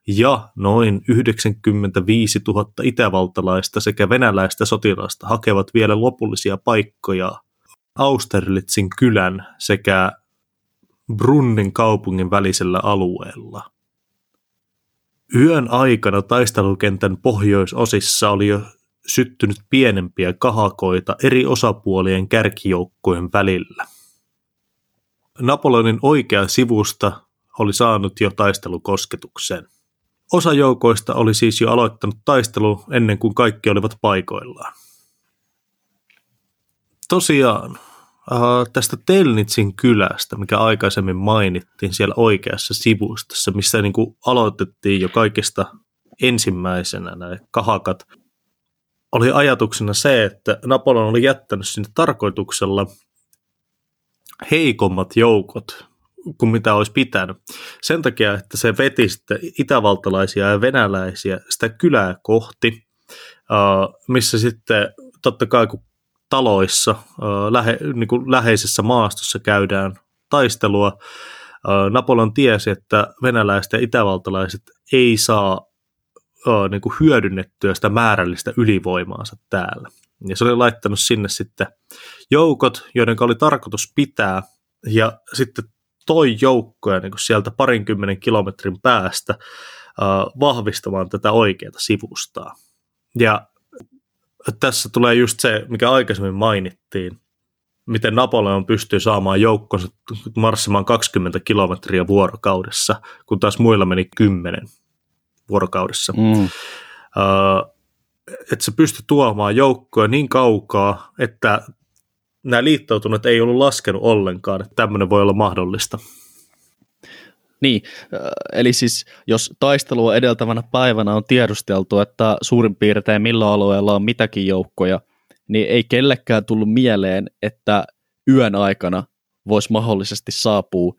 ja noin 95 000 itävaltalaista sekä venäläistä sotilasta hakevat vielä lopullisia paikkoja Austerlitzin kylän sekä Brunnin kaupungin välisellä alueella. Yön aikana taistelukentän pohjoisosissa oli jo syttynyt pienempiä kahakoita eri osapuolien kärkijoukkojen välillä. Napoleonin oikea sivusta oli saanut jo taistelukosketuksen. Osa joukoista oli siis jo aloittanut taistelun ennen kuin kaikki olivat paikoillaan. Tosiaan tästä Telnitsin kylästä, mikä aikaisemmin mainittiin siellä oikeassa sivustossa, missä niin kuin aloitettiin jo kaikista ensimmäisenä nämä kahakat, oli ajatuksena se, että Napoleon oli jättänyt sinne tarkoituksella heikommat joukot kuin mitä olisi pitänyt. Sen takia, että se veti sitten itävaltalaisia ja venäläisiä sitä kylää kohti, missä sitten totta kai kun taloissa, niin kuin läheisessä maastossa käydään taistelua, Napoleon tiesi, että venäläiset ja itävaltalaiset ei saa niin kuin hyödynnettyä sitä määrällistä ylivoimaansa täällä. Ja se oli laittanut sinne sitten joukot, joiden oli tarkoitus pitää, ja sitten toi joukkoja niin kuin sieltä parinkymmenen kilometrin päästä vahvistamaan tätä oikeata sivustaa. Ja tässä tulee just se, mikä aikaisemmin mainittiin, miten Napoleon pystyy saamaan joukkonsa marssimaan 20 kilometriä vuorokaudessa, kun taas muilla meni 10 vuorokaudessa. Että se pystyi tuomaan joukkoja niin kaukaa, että nämä liittoutuneet ei ollut laskenut ollenkaan, että tämmöinen voi olla mahdollista. Niin, eli siis jos taistelua edeltävänä päivänä on tiedusteltu, että suurin piirtein millä alueella on mitäkin joukkoja, niin ei kellekään tullut mieleen, että yön aikana voisi mahdollisesti saapua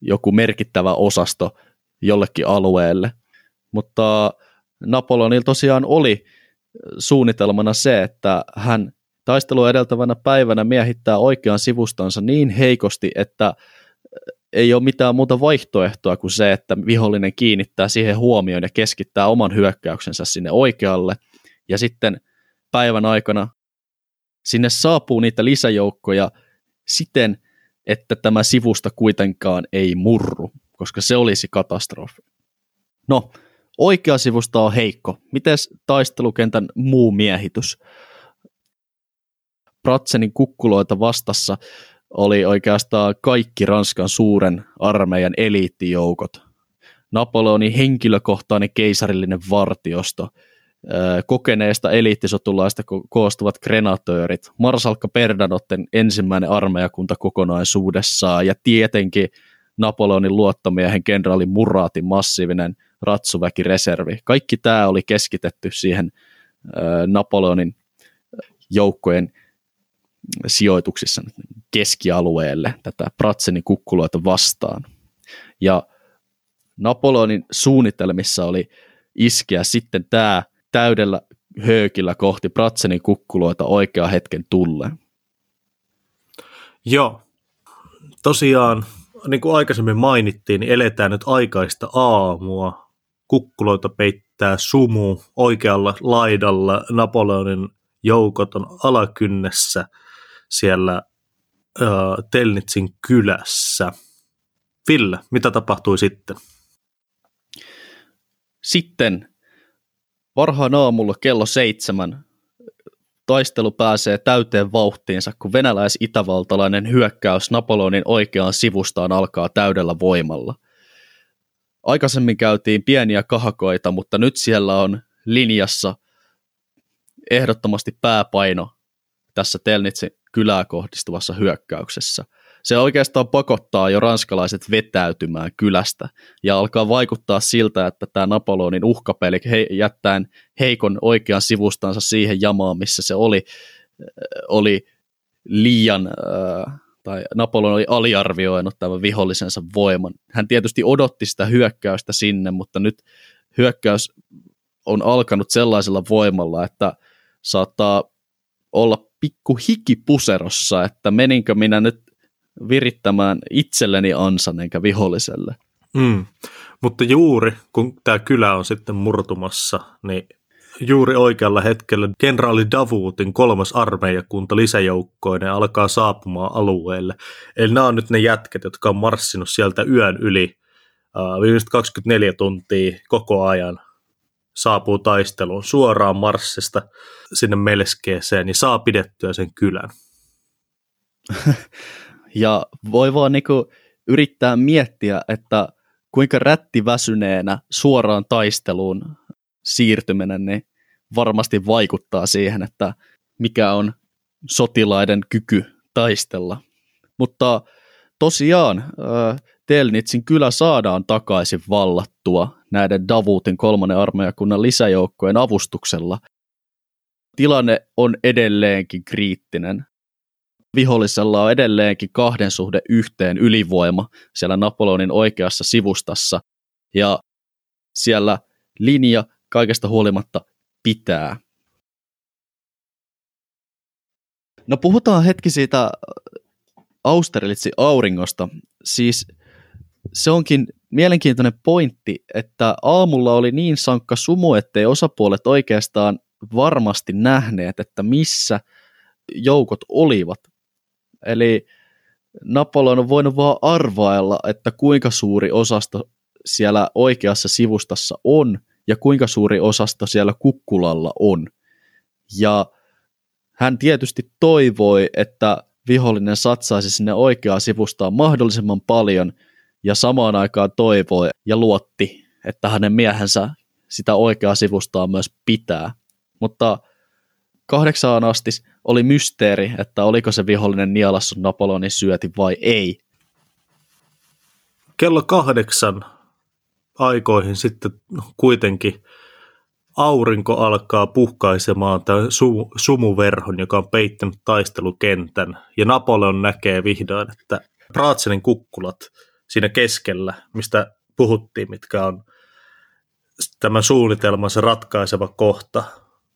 joku merkittävä osasto jollekin alueelle. Mutta Napoleonilla tosiaan oli suunnitelmana se, että hän taistelua edeltävänä päivänä miehittää oikean sivustansa niin heikosti, että ei ole mitään muuta vaihtoehtoa kuin se, että vihollinen kiinnittää siihen huomioon ja keskittää oman hyökkäyksensä sinne oikealle. Ja sitten päivän aikana sinne saapuu niitä lisäjoukkoja siten, että tämä sivusta kuitenkaan ei murru, koska se olisi katastrofi. No, oikea sivusta on heikko. Mites taistelukentän muu miehitys? Pratzenin kukkuloita vastassa oli oikeastaan kaikki Ranskan suuren armeijan eliittijoukot. Napoleonin henkilökohtainen keisarillinen vartiosto, kokeneesta eliittisotulaista koostuvat krenatöörit, marsalkka Bernadotten ensimmäinen armeijakunta kokonaisuudessaan ja tietenkin Napoleonin luottomiehen kenraali Muratin massiivinen ratsuväkireservi. Kaikki tämä oli keskitetty siihen Napoleonin joukkojen sijoituksissa keskialueelle tätä Pratzenin kukkuloita vastaan. Ja Napoleonin suunnitelmissa oli iskeä sitten tämä täydellä höökillä kohti Pratzenin kukkuloita oikean hetken tulleen. Joo. Tosiaan, niin kuin aikaisemmin mainittiin, niin eletään nyt aikaista aamua. Kukkuloita peittää sumu oikealla laidalla. Napoleonin joukot on alakynnessä siellä Telnitsin kylässä. Ville, mitä tapahtui sitten? Sitten varhaan aamulla kello 7 taistelu pääsee täyteen vauhtiinsa, kun venäläis-itävaltalainen hyökkäys Napoleonin oikeaan sivustaan alkaa täydellä voimalla. Aikaisemmin käytiin pieniä kahakoita, mutta nyt siellä on linjassa ehdottomasti pääpaino tässä Telnitsin kylää kohdistuvassa hyökkäyksessä. Se oikeastaan pakottaa jo ranskalaiset vetäytymään kylästä ja alkaa vaikuttaa siltä, että tämä Napoleonin uhkapeli jättäen heikon oikean sivustansa siihen jamaan, missä se oli liian, tai Napoleon oli aliarvioinut tämän vihollisensa voiman. Hän tietysti odotti sitä hyökkäystä sinne, mutta nyt hyökkäys on alkanut sellaisella voimalla, että saattaa olla pikku hiki puserossa, että meninkö minä nyt virittämään itselleni ansan enkä viholliselle. Mutta juuri kun tämä kylä on sitten murtumassa, niin juuri oikealla hetkellä generaali Davoutin 3. armeijakunta lisäjoukkoinen alkaa saapumaan alueelle. Eli nämä on nyt ne jätket, jotka on marssinut sieltä yön yli viimeiset 24 tuntia koko ajan. Saapuu taisteluun suoraan marssista sinne melskeeseen ja saa pidettyä sen kylän. Ja voi vaan niinku yrittää miettiä, että kuinka rättiväsyneenä suoraan taisteluun siirtyminen niin varmasti vaikuttaa siihen, että mikä on sotilaiden kyky taistella. Mutta tosiaan Telnitsin kylä saadaan takaisin vallattua näiden Davoutin 3. armeijakunnan lisäjoukkojen avustuksella. Tilanne on edelleenkin kriittinen. Vihollisella on edelleenkin 2:1 ylivoima siellä Napoleonin oikeassa sivustassa, ja siellä linja kaikesta huolimatta pitää. No puhutaan hetki siitä Austerlitzin auringosta. Siis se onkin mielenkiintoinen pointti, että aamulla oli niin sankka sumu, ettei osapuolet oikeastaan varmasti nähneet, että missä joukot olivat. Eli Napoleon on voinut vaan arvailla, että kuinka suuri osasto siellä oikeassa sivustassa on ja kuinka suuri osasto siellä kukkulalla on. Ja hän tietysti toivoi, että vihollinen satsaisi sinne oikeaa sivustaan mahdollisimman paljon ja samaan aikaan toivoi ja luotti, että hänen miehensä sitä oikeaa sivustaa myös pitää. Mutta 8 asti oli mysteeri, että oliko se vihollinen nielassut Napoleonin syötin vai ei. Kello 8 aikoihin sitten kuitenkin aurinko alkaa puhkaisemaan tämän sumuverhon, joka on peittänyt taistelukentän. Ja Napoleon näkee vihdoin, että Pratzenin kukkulat siinä keskellä, mistä puhuttiin, mitkä on tämän suunnitelmansa ratkaiseva kohta,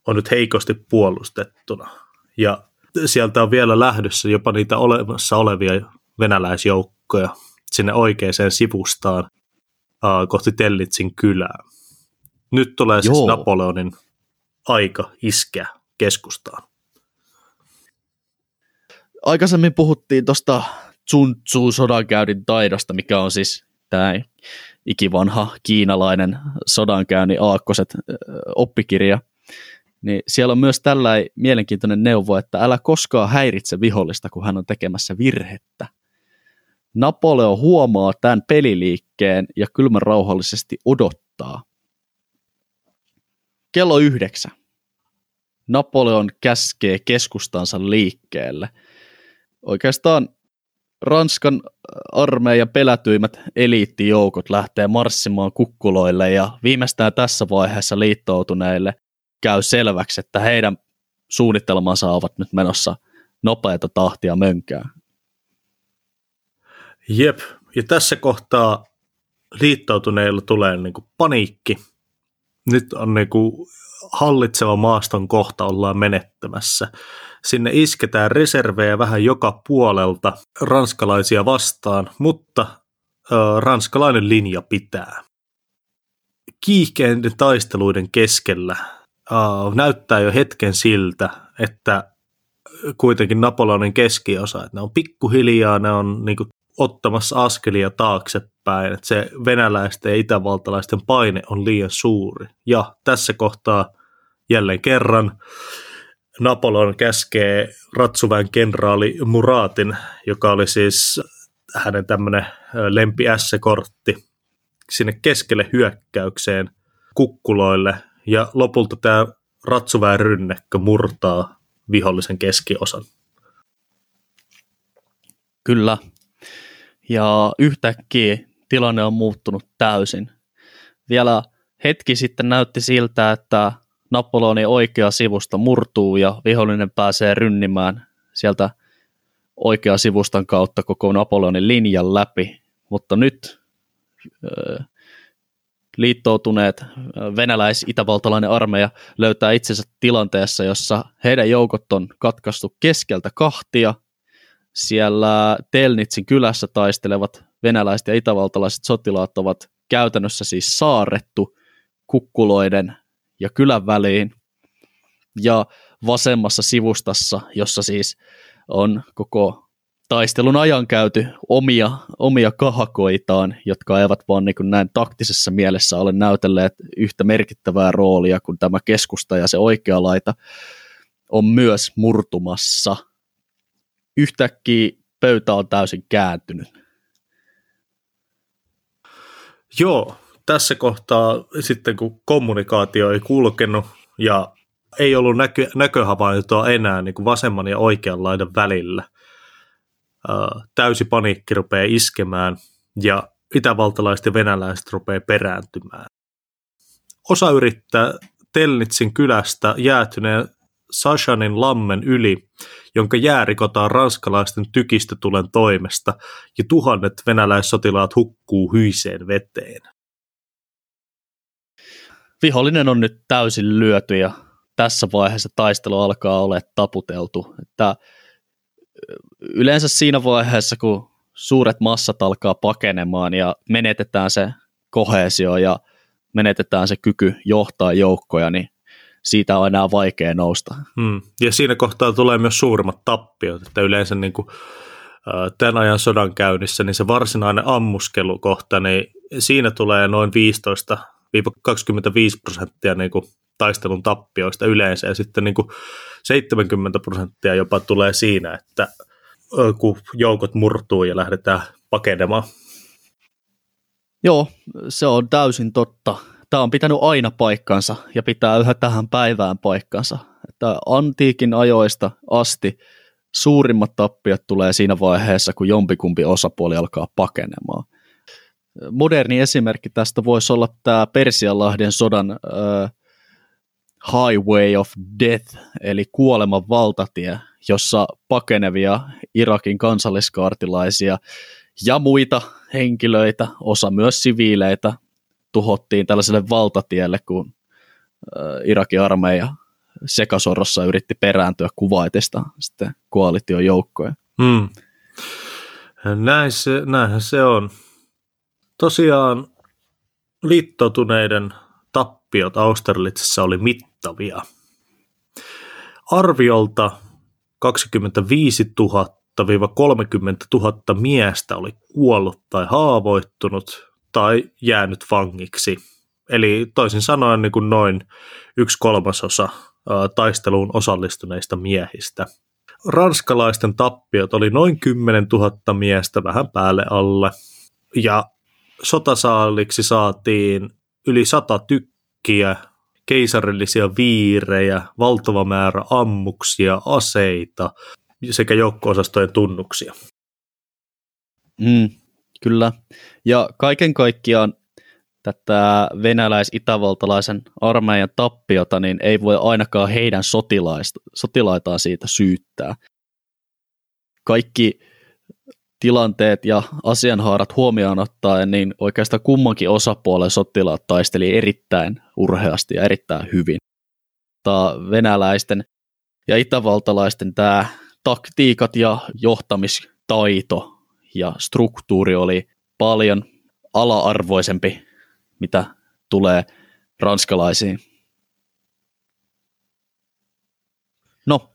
on nyt heikosti puolustettuna. Ja sieltä on vielä lähdössä jopa niitä olemassa olevia venäläisjoukkoja sinne oikeaan sivustaan kohti Telnitsin kylää. Nyt tulee siis Napoleonin aika iskeä keskustaan. Aikaisemmin puhuttiin tuosta Tsun-tsu sodankäynnin taidosta, mikä on siis tämä ikivanha kiinalainen sodankäynnin aakkoset oppikirja. Niin siellä on myös tällainen mielenkiintoinen neuvo, että älä koskaan häiritse vihollista, kun hän on tekemässä virhettä. Napoleon huomaa tämän peliliikkeen ja kylmän rauhallisesti odottaa. Kello 9. Napoleon käskee keskustansa liikkeelle. Oikeastaan Ranskan armeijan pelätyimmät eliittijoukot lähtee marssimaan kukkuloille ja viimeistään tässä vaiheessa liittoutuneille käy selväksi, että heidän suunnitelmansa ovat nyt menossa nopeata tahtia mönkään. Jep, ja tässä kohtaa liittoutuneilla tulee niinku paniikki. Nyt on niinku hallitseva maaston kohta ollaan menettämässä. Sinne isketään reservejä vähän joka puolelta ranskalaisia vastaan, mutta ranskalainen linja pitää. Kiihkeiden taisteluiden keskellä näyttää jo hetken siltä, että kuitenkin Napoleonin keskiosa, että ne on pikkuhiljaa, ne on niinku ottamassa askelia taaksepäin, että se venäläisten ja itävaltalaisten paine on liian suuri. Ja tässä kohtaa jälleen kerran Napoleon käskee ratsuväen kenraali Muratin, joka oli siis hänen tämmöinen lempi S-kortti, sinne keskelle hyökkäykseen kukkuloille, ja lopulta tämä ratsuväen rynnäkkö murtaa vihollisen keskiosan. Kyllä. Ja yhtäkkiä tilanne on muuttunut täysin. Vielä hetki sitten näytti siltä, että Napoleonin oikea sivusta murtuu ja vihollinen pääsee rynnimään sieltä oikea sivustan kautta koko Napoleonin linjan läpi. Mutta nyt liittoutuneet venäläis-itävaltalainen armeija löytää itsensä tilanteessa, jossa heidän joukot on katkaistu keskeltä kahtia. Siellä Telnitsin kylässä taistelevat venäläiset ja itävaltalaiset sotilaat ovat käytännössä siis saarrettu kukkuloiden ja kylän väliin. Ja vasemmassa sivustassa, jossa siis on koko taistelun ajan käyty omia kahakoitaan, jotka eivät vaan niin kuin näin taktisessa mielessä ole näytelleet yhtä merkittävää roolia kuin tämä keskusta ja se oikea laita, on myös murtumassa. Yhtäkkiä pöytä on täysin kääntynyt. Joo, tässä kohtaa sitten kun kommunikaatio ei kulkenut ja ei ollut näköhavaintoa enää niin kuin vasemman ja oikean laidan välillä, täysi paniikki rupeaa iskemään ja itävaltalaiset ja venäläiset rupeaa perääntymään. Osa yrittää Telnitsin kylästä jäätyneen Sachanin lammen yli, jonka jää rikotaan ranskalaisten tykistötulen toimesta, ja 1000 venäläissotilaat hukkuu hyiseen veteen. Vihollinen on nyt täysin lyöty, ja tässä vaiheessa taistelu alkaa olla taputeltu. Että yleensä siinä vaiheessa, kun suuret massat alkaa pakenemaan, ja menetetään se koheesio, ja menetetään se kyky johtaa joukkoja, niin siitä on enää vaikea nousta. Ja siinä kohtaa tulee myös suurimmat tappiot, että yleensä niin kuin tämän ajan sodan käynnissä niin se varsinainen ammuskelukohta, niin siinä tulee noin 15-25% niin kuin taistelun tappioista yleensä, ja sitten niin kuin 70% jopa tulee siinä, että kun joukot murtuu ja lähdetään pakenemaan. Joo, se on täysin totta. Tämä on pitänyt aina paikkansa ja pitää yhä tähän päivään paikkansa. Että antiikin ajoista asti suurimmat tappiot tulee siinä vaiheessa, kun jompikumpi osapuoli alkaa pakenemaan. Moderni esimerkki tästä voisi olla tämä Persianlahden sodan Highway of Death, eli kuoleman valtatie, jossa pakenevia Irakin kansalliskaartilaisia ja muita henkilöitä, osa myös siviileitä, tuhottiin tällaiselle valtatielle, kun Irakin armeija sekasorossa yritti perääntyä Kuwaitista sitten koalitiojoukkoja. Hmm. Näinhän se on. Tosiaan liittoutuneiden tappiot Austerlitzissa oli mittavia. Arviolta 25 000-30 000 miestä oli kuollut tai haavoittunut tai jäänyt vangiksi. Eli toisin sanoen niin kuin noin 1/3 taisteluun osallistuneista miehistä. Ranskalaisten tappiot oli noin 10 000 miestä vähän päälle alle ja sotasaaliksi saatiin yli 100 tykkiä, keisarillisia viirejä, valtava määrä ammuksia, aseita sekä joukko-osastojen tunnuksia. Mm, kyllä. Ja kaiken kaikkiaan tätä venäläis-itävaltalaisen armeijan tappiota niin ei voi ainakaan heidän sotilaitaan siitä syyttää. Kaikki tilanteet ja asianhaarat huomioon ottaen, niin oikeastaan kummankin osapuolen sotilaat taisteli erittäin urheasti ja erittäin hyvin. Venäläisten ja itävaltalaisten tämä taktiikat ja johtamistaito ja struktuuri oli paljon ala-arvoisempi, mitä tulee ranskalaisiin. No,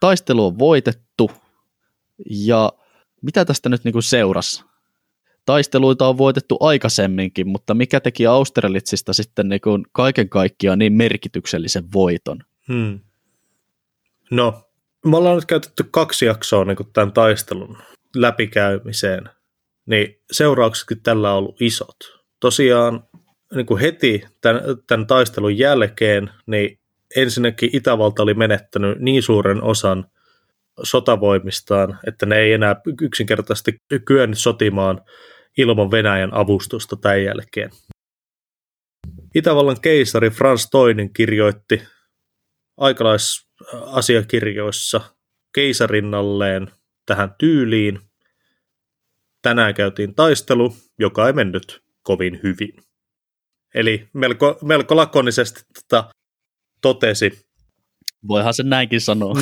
taistelu on voitettu ja mitä tästä nyt niin kuin seurasi? Taisteluita on voitettu aikaisemminkin, mutta mikä teki Austerlitzista sitten niin kuin kaiken kaikkiaan niin merkityksellisen voiton? Hmm. No, me ollaan nyt käytetty 2 jaksoa niin kuin tämän taistelun läpikäymiseen, niin seurauksetkin tällä on ollut isot. Tosiaan niin kuin heti tämän taistelun jälkeen, niin ensinnäkin Itävalta oli menettänyt niin suuren osan sotavoimistaan, että ne ei enää yksinkertaisesti kyennyt sotimaan ilman Venäjän avustusta tämän jälkeen. Itävallan keisari Frans II kirjoitti aikalaisasiakirjoissa keisarinnalleen tähän tyyliin: tänään käytiin taistelu, joka ei mennyt kovin hyvin. Eli melko lakonisesti tätä totesi. Voihan sen näinkin sanoa.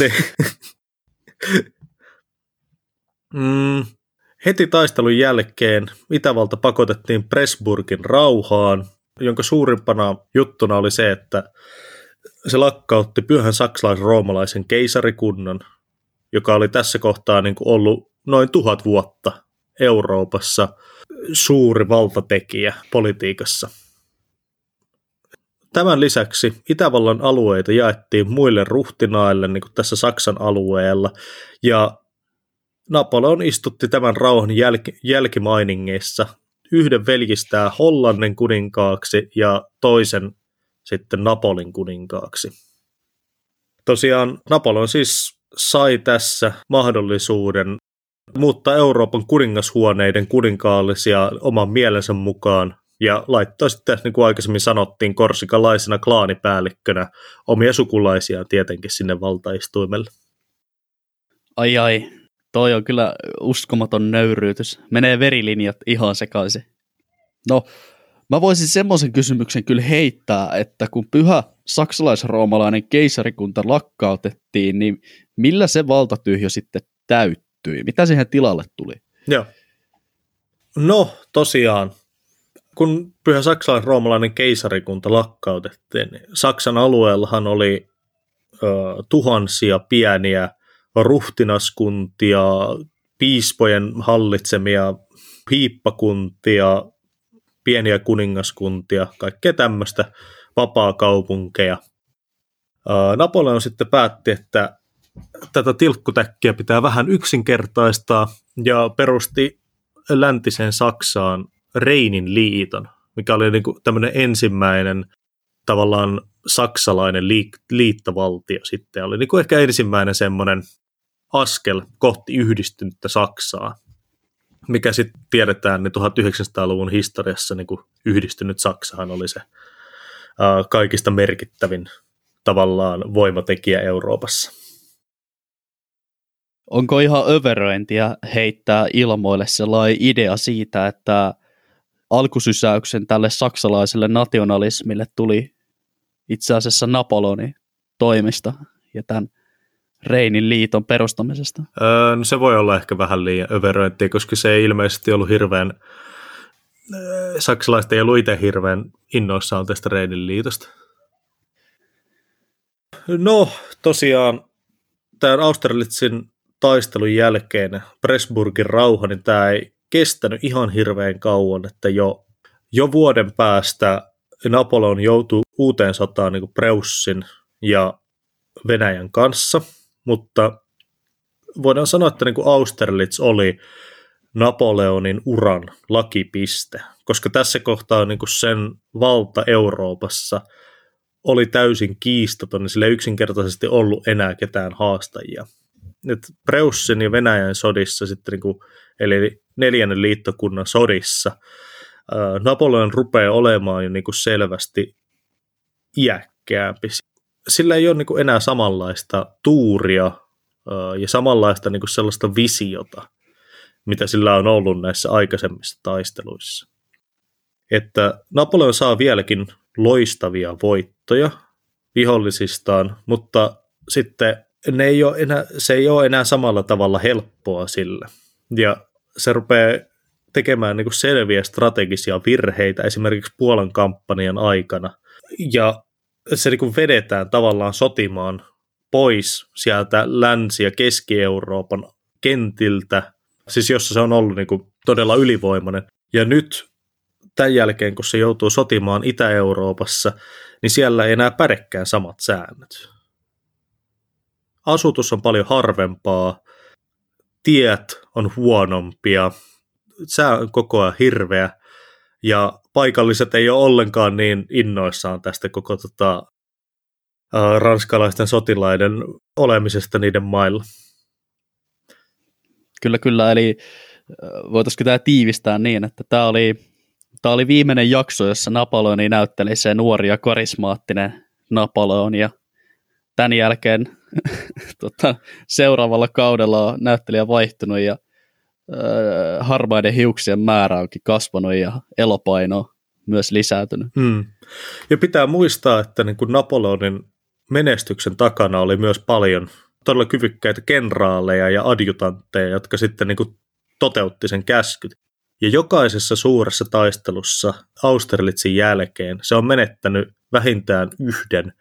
Heti taistelun jälkeen Itävalta pakotettiin Pressburgin rauhaan, jonka suurimpana juttuna oli se, että se lakkautti Pyhän saksalais-roomalaisen keisarikunnan, joka oli tässä kohtaa niin kuin ollut noin 1000 vuotta Euroopassa suuri valtatekijä politiikassa. Tämän lisäksi Itävallan alueita jaettiin muille ruhtinaille, niin kuin tässä Saksan alueella, ja Napoleon istutti tämän rauhan jälkimainingeissa yhden veljistää Hollannin kuninkaaksi ja toisen sitten Napolin kuninkaaksi. Tosiaan Napoleon siis sai tässä mahdollisuuden muuttaa Euroopan kuningashuoneiden kuninkaallisia oman mielensä mukaan, ja laittoi sitten, niin kuin aikaisemmin sanottiin, korsikalaisena klaanipäällikkönä omia sukulaisiaan tietenkin sinne valtaistuimelle. Ai, toi on kyllä uskomaton nöyryytys. Menee verilinjat ihan sekaisin. No, mä voisin semmoisen kysymyksen kyllä heittää, että kun pyhä saksalais-roomalainen keisarikunta lakkautettiin, niin millä se valtatyhjö sitten täyttyi? Mitä siihen tilalle tuli? Joo. No, tosiaan. Kun pyhä saksalais-roomalainen keisarikunta lakkautettiin, niin Saksan alueellahan oli tuhansia pieniä ruhtinaskuntia, piispojen hallitsemia piippakuntia, pieniä kuningaskuntia, kaikkea tämmöistä, vapaakaupunkeja. Napoleon sitten päätti, että tätä tilkkutäkkiä pitää vähän yksinkertaistaa ja perusti läntiseen Saksaan Reinin liiton, mikä oli niin kuin tämmöinen ensimmäinen tavallaan saksalainen liittovaltio sitten. Oli niin kuin ehkä ensimmäinen semmoinen askel kohti yhdistynyttä Saksaa, mikä sitten tiedetään, niin 1900-luvun historiassa niin kuin yhdistynyt Saksahan oli se kaikista merkittävin tavallaan voimatekijä Euroopassa. Onko ihan överöintiä heittää ilmoille sellainen idea siitä, että alkusysäyksen tälle saksalaiselle nationalismille tuli itse asiassa Napoleonin toimista ja tämän Reinin liiton perustamisesta? No se voi olla ehkä vähän liian överöintiä, koska se ei ilmeisesti ollut hirveän, saksalaiset ei ollut itse hirveän innoissaan tästä Reinin liitosta. No tosiaan tämän Austerlitzin taistelun jälkeen Pressburgin rauha, niin tämä ei kestänyt ihan hirveän kauan, että jo vuoden päästä Napoleon joutui uuteen sotaan niin kuin Preussin ja Venäjän kanssa, mutta voidaan sanoa, että niin kuin Austerlitz oli Napoleonin uran lakipiste, koska tässä kohtaa niin kuin sen valta Euroopassa oli täysin kiistaton, niin sillä ei yksinkertaisesti ollut enää ketään haastajia. Nyt Preussin ja Venäjän sodissa, sitten niin kuin, eli neljännen liittokunnan sodissa, Napoleon rupeaa olemaan jo niin kuin selvästi iäkkäämpi. Sillä ei ole niin kuin enää samanlaista tuuria ja samanlaista niin kuin sellaista visiota, mitä sillä on ollut näissä aikaisemmissa taisteluissa. Että Napoleon saa vieläkin loistavia voittoja vihollisistaan, mutta sitten se ei ole enää samalla tavalla helppoa sillä. Ja se rupeaa tekemään niin kuin selviä strategisia virheitä esimerkiksi Puolan kampanjan aikana. Ja se niin kuin vedetään tavallaan sotimaan pois sieltä Länsi- ja Keski-Euroopan kentiltä, siis jossa se on ollut niin kuin todella ylivoimainen. Ja nyt tämän jälkeen, kun se joutuu sotimaan Itä-Euroopassa, niin siellä ei enää pädekään samat säännöt. Asutus on paljon harvempaa, tiet on huonompia, sää on koko ajan hirveä ja paikalliset ei ole ollenkaan niin innoissaan tästä koko ranskalaisten sotilaiden olemisesta niiden mailla. Kyllä, eli voitaisiinko tämä tiivistää niin, että tämä oli viimeinen jakso, jossa Napoleoni näytteli se nuori ja karismaattinen Napoleon ja tämän jälkeen seuraavalla kaudella on näyttelijä vaihtunut ja harmaiden hiuksien määrä onkin kasvanut ja elopaino myös lisääntynyt. Ja pitää muistaa, että niin kuin Napoleonin menestyksen takana oli myös paljon todella kyvykkäitä kenraaleja ja adjutantteja, jotka sitten niin kuin toteutti sen käskyt. Ja jokaisessa suuressa taistelussa Austerlitzin jälkeen se on menettänyt vähintään yhden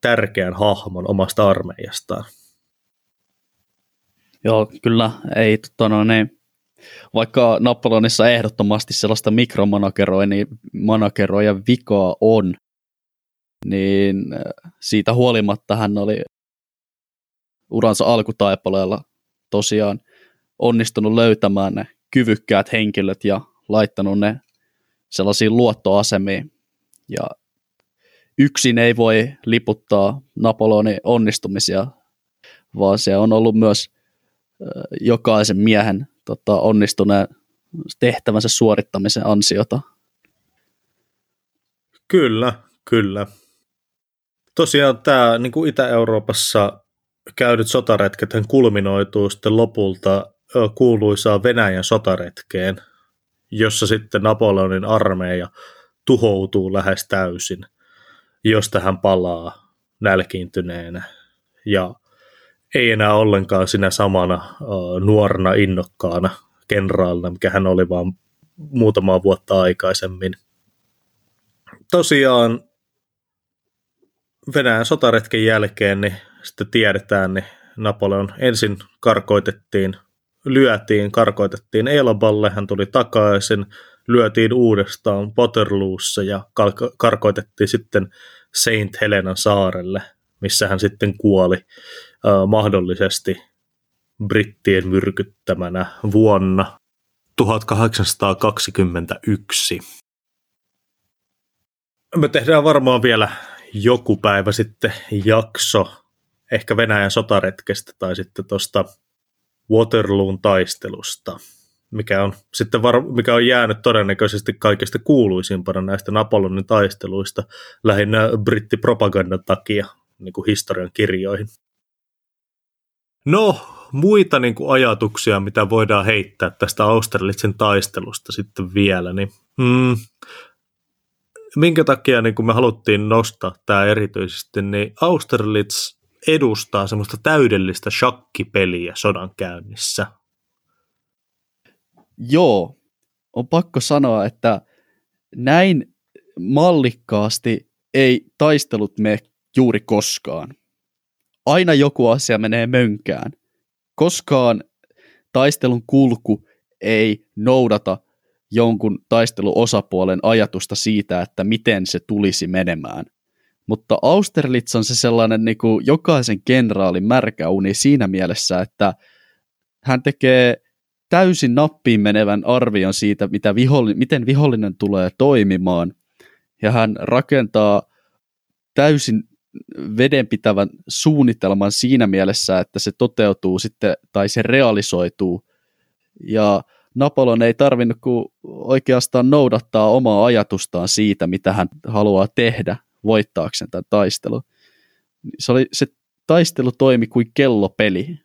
tärkeän hahmon omasta armeijastaan. Joo, kyllä. Ei, vaikka Napoleonissa ehdottomasti sellaista mikromanageroja vikaa on, niin siitä huolimatta hän oli uransa alkutaipaleella tosiaan onnistunut löytämään ne kyvykkäät henkilöt ja laittanut ne sellaisiin luottoasemiin. Ja yksin ei voi liputtaa Napoleonin onnistumisia, vaan se on ollut myös jokaisen miehen onnistuneen tehtävänsä suorittamisen ansiota. Kyllä. Tosiaan tämä niin kuin Itä-Euroopassa käydyt sotaretket kulminoituu sitten lopulta kuuluisaan Venäjän sotaretkeen, jossa sitten Napoleonin armeija tuhoutuu lähes täysin, josta hän palaa nälkiintyneenä ja ei enää ollenkaan sinä samana nuorena innokkaana kenraalina, mikä hän oli vaan muutamaa vuotta aikaisemmin. Tosiaan Venäjän sotaretken jälkeen, niin sitten tiedetään, niin Napoleon ensin lyötiin, Elballe, hän tuli takaisin, lyötiin uudestaan Waterloossa ja karkoitettiin sitten Saint Helenan saarelle, missä hän sitten kuoli mahdollisesti brittien myrkyttämänä vuonna 1821. Me tehdään varmaan vielä joku päivä sitten jakso ehkä Venäjän sotaretkestä tai sitten tuosta Waterloon taistelusta, mikä on jäänyt todennäköisesti kaikista kuuluisimpana näistä Napoleonin taisteluista lähinnä brittipropagandan takia niin kuin historian kirjoihin. No, muita niin kuin ajatuksia, mitä voidaan heittää tästä Austerlitzin taistelusta sitten vielä, niin minkä takia niin kuin me haluttiin nostaa tämä erityisesti, niin Austerlitz edustaa semmoista täydellistä shakkipeliä sodan käynnissä. Joo, on pakko sanoa, että näin mallikkaasti ei taistelut mene juuri koskaan. Aina joku asia menee mönkään. Koskaan taistelun kulku ei noudata jonkun taisteluosapuolen ajatusta siitä, että miten se tulisi menemään. Mutta Austerlitz on se sellainen niin kuin jokaisen kenraalin märkä uni siinä mielessä, että hän tekee täysin nappiin menevän arvion siitä, miten vihollinen tulee toimimaan, ja hän rakentaa täysin vedenpitävän suunnitelman siinä mielessä, että se toteutuu sitten, tai se realisoituu, ja Napoleon ei tarvinnut kuin oikeastaan noudattaa omaa ajatustaan siitä, mitä hän haluaa tehdä voittaakseen tämän taistelun. Se taistelu toimi kuin kellopeli.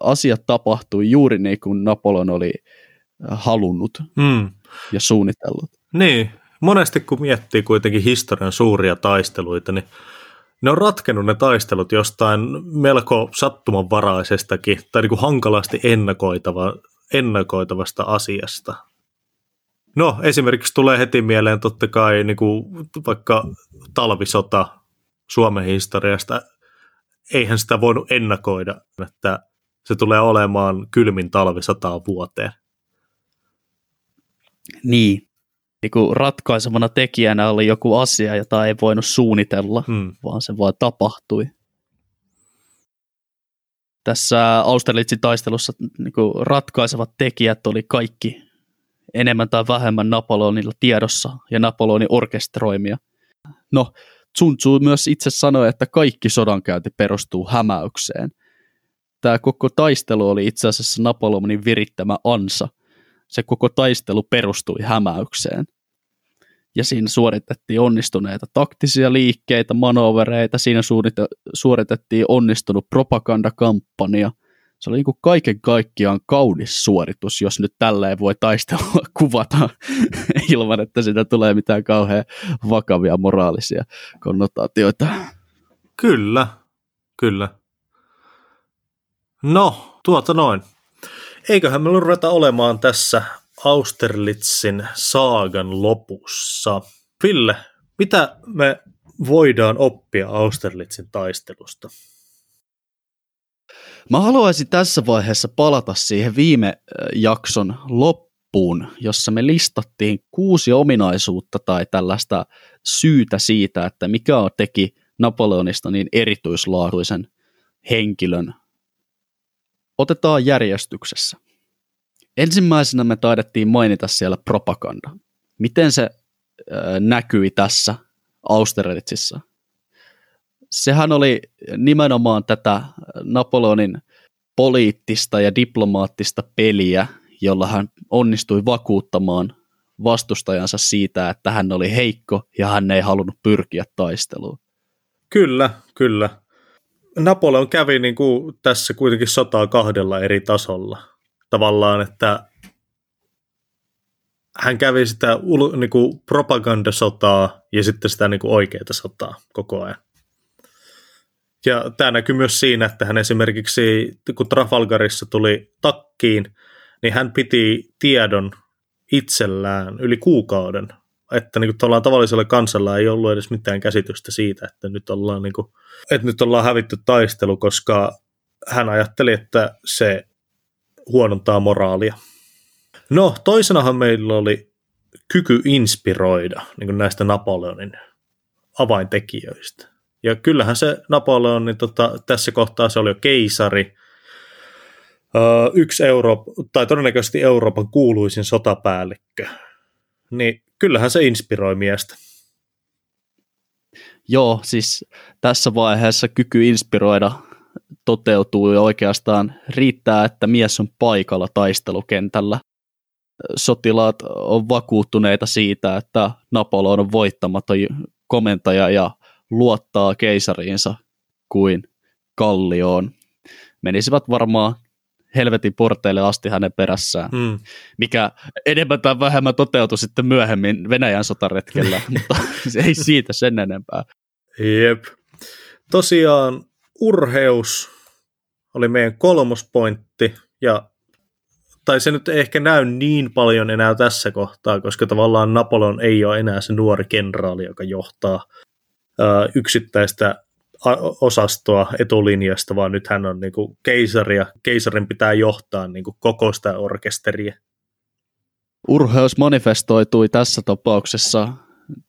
Asiat tapahtui juuri niin kuin Napoleon oli halunnut ja suunnitellut. Niin, monesti kun miettii kuitenkin historian suuria taisteluita, niin ne on ratkennut ne taistelut jostain melko sattumanvaraisestakin tai niin kuin hankalasti ennakoitavasta asiasta. No, esimerkiksi tulee heti mieleen totta kai niin kuin vaikka talvisota Suomen historiasta. Eihän sitä voinut ennakoida, että se tulee olemaan kylmin talvi 100 vuoteen. Niin. Niin ratkaisemana tekijänä oli joku asia, jota ei voinut suunnitella, vaan se vaan tapahtui. Tässä Austerlitzin taistelussa niin ratkaisevat tekijät oli kaikki enemmän tai vähemmän Napoleonilla tiedossa ja Napoleonin orkestroimia. No, Tsun-tsu myös itse sanoi, että kaikki sodankäynti perustuu hämäykseen. Tämä koko taistelu oli itse asiassa Napoleonin virittämä ansa. Se koko taistelu perustui hämäykseen. Ja siinä suoritettiin onnistuneita taktisia liikkeitä, manövereitä, siinä suoritettiin onnistunut propagandakampanja. Se oli niin kuin kaiken kaikkiaan kaunis suoritus, jos nyt tälleen voi taistelua kuvata ilman, että siitä tulee mitään kauhean vakavia moraalisia konnotaatioita. Kyllä, kyllä. No, noin. Eiköhän me ruveta olemaan tässä Austerlitzin saagan lopussa. Ville, mitä me voidaan oppia Austerlitzin taistelusta? Mä haluaisin tässä vaiheessa palata siihen viime jakson loppuun, jossa me listattiin 6 ominaisuutta tai tällaista syytä siitä, että mikä teki Napoleonista niin erityislaatuisen henkilön. Otetaan järjestyksessä. Ensimmäisenä me taidettiin mainita siellä propaganda. Miten se näkyi tässä Austerlitzissa? Sehän oli nimenomaan tätä Napoleonin poliittista ja diplomaattista peliä, jolla hän onnistui vakuuttamaan vastustajansa siitä, että hän oli heikko ja hän ei halunnut pyrkiä taisteluun. Kyllä, kyllä. Napoleon kävi niin kuin tässä kuitenkin sotaa 2 eri tasolla. Tavallaan, että hän kävi sitä niin kuin propagandasotaa ja sitten sitä niin kuin oikeaa sotaa koko ajan. Ja tämä näkyy myös siinä, että hän esimerkiksi, kun Trafalgarissa tuli takkiin, niin hän piti tiedon itsellään yli kuukauden. Että niin kuin tavallisella kansalla ei ollut edes mitään käsitystä siitä, että nyt ollaan hävitty taistelu, koska hän ajatteli, että se huonontaa moraalia. No, toisenahan meillä oli kyky inspiroida niin kuin näistä Napoleonin avaintekijöistä. Ja kyllähän se Napoleon, niin tässä kohtaa se oli jo keisari, yksi tai todennäköisesti Euroopan kuuluisin sotapäällikkö. Niin kyllähän se inspiroi miestä. Joo, siis tässä vaiheessa kyky inspiroida toteutuu ja oikeastaan riittää, että mies on paikalla taistelukentällä. Sotilaat on vakuuttuneita siitä, että Napoleon on voittamaton komentaja ja luottaa keisariinsa kuin kallioon. Menisivät varmaan helvetin porteille asti hänen perässään, mikä enemmän tai vähemmän toteutui sitten myöhemmin Venäjän sotaretkellä, mutta ei siitä sen enempää. Jep. Tosiaan urheus oli meidän 3. pointti, tai se nyt ei ehkä näy niin paljon enää tässä kohtaa, koska tavallaan Napoleon ei ole enää se nuori kenraali, joka johtaa yksittäistä osastoa etulinjasta, vaan nyt hän on niin kuin keisari ja keisarin pitää johtaa niin kuin koko sitä orkesteria. Urheus manifestoitui tässä tapauksessa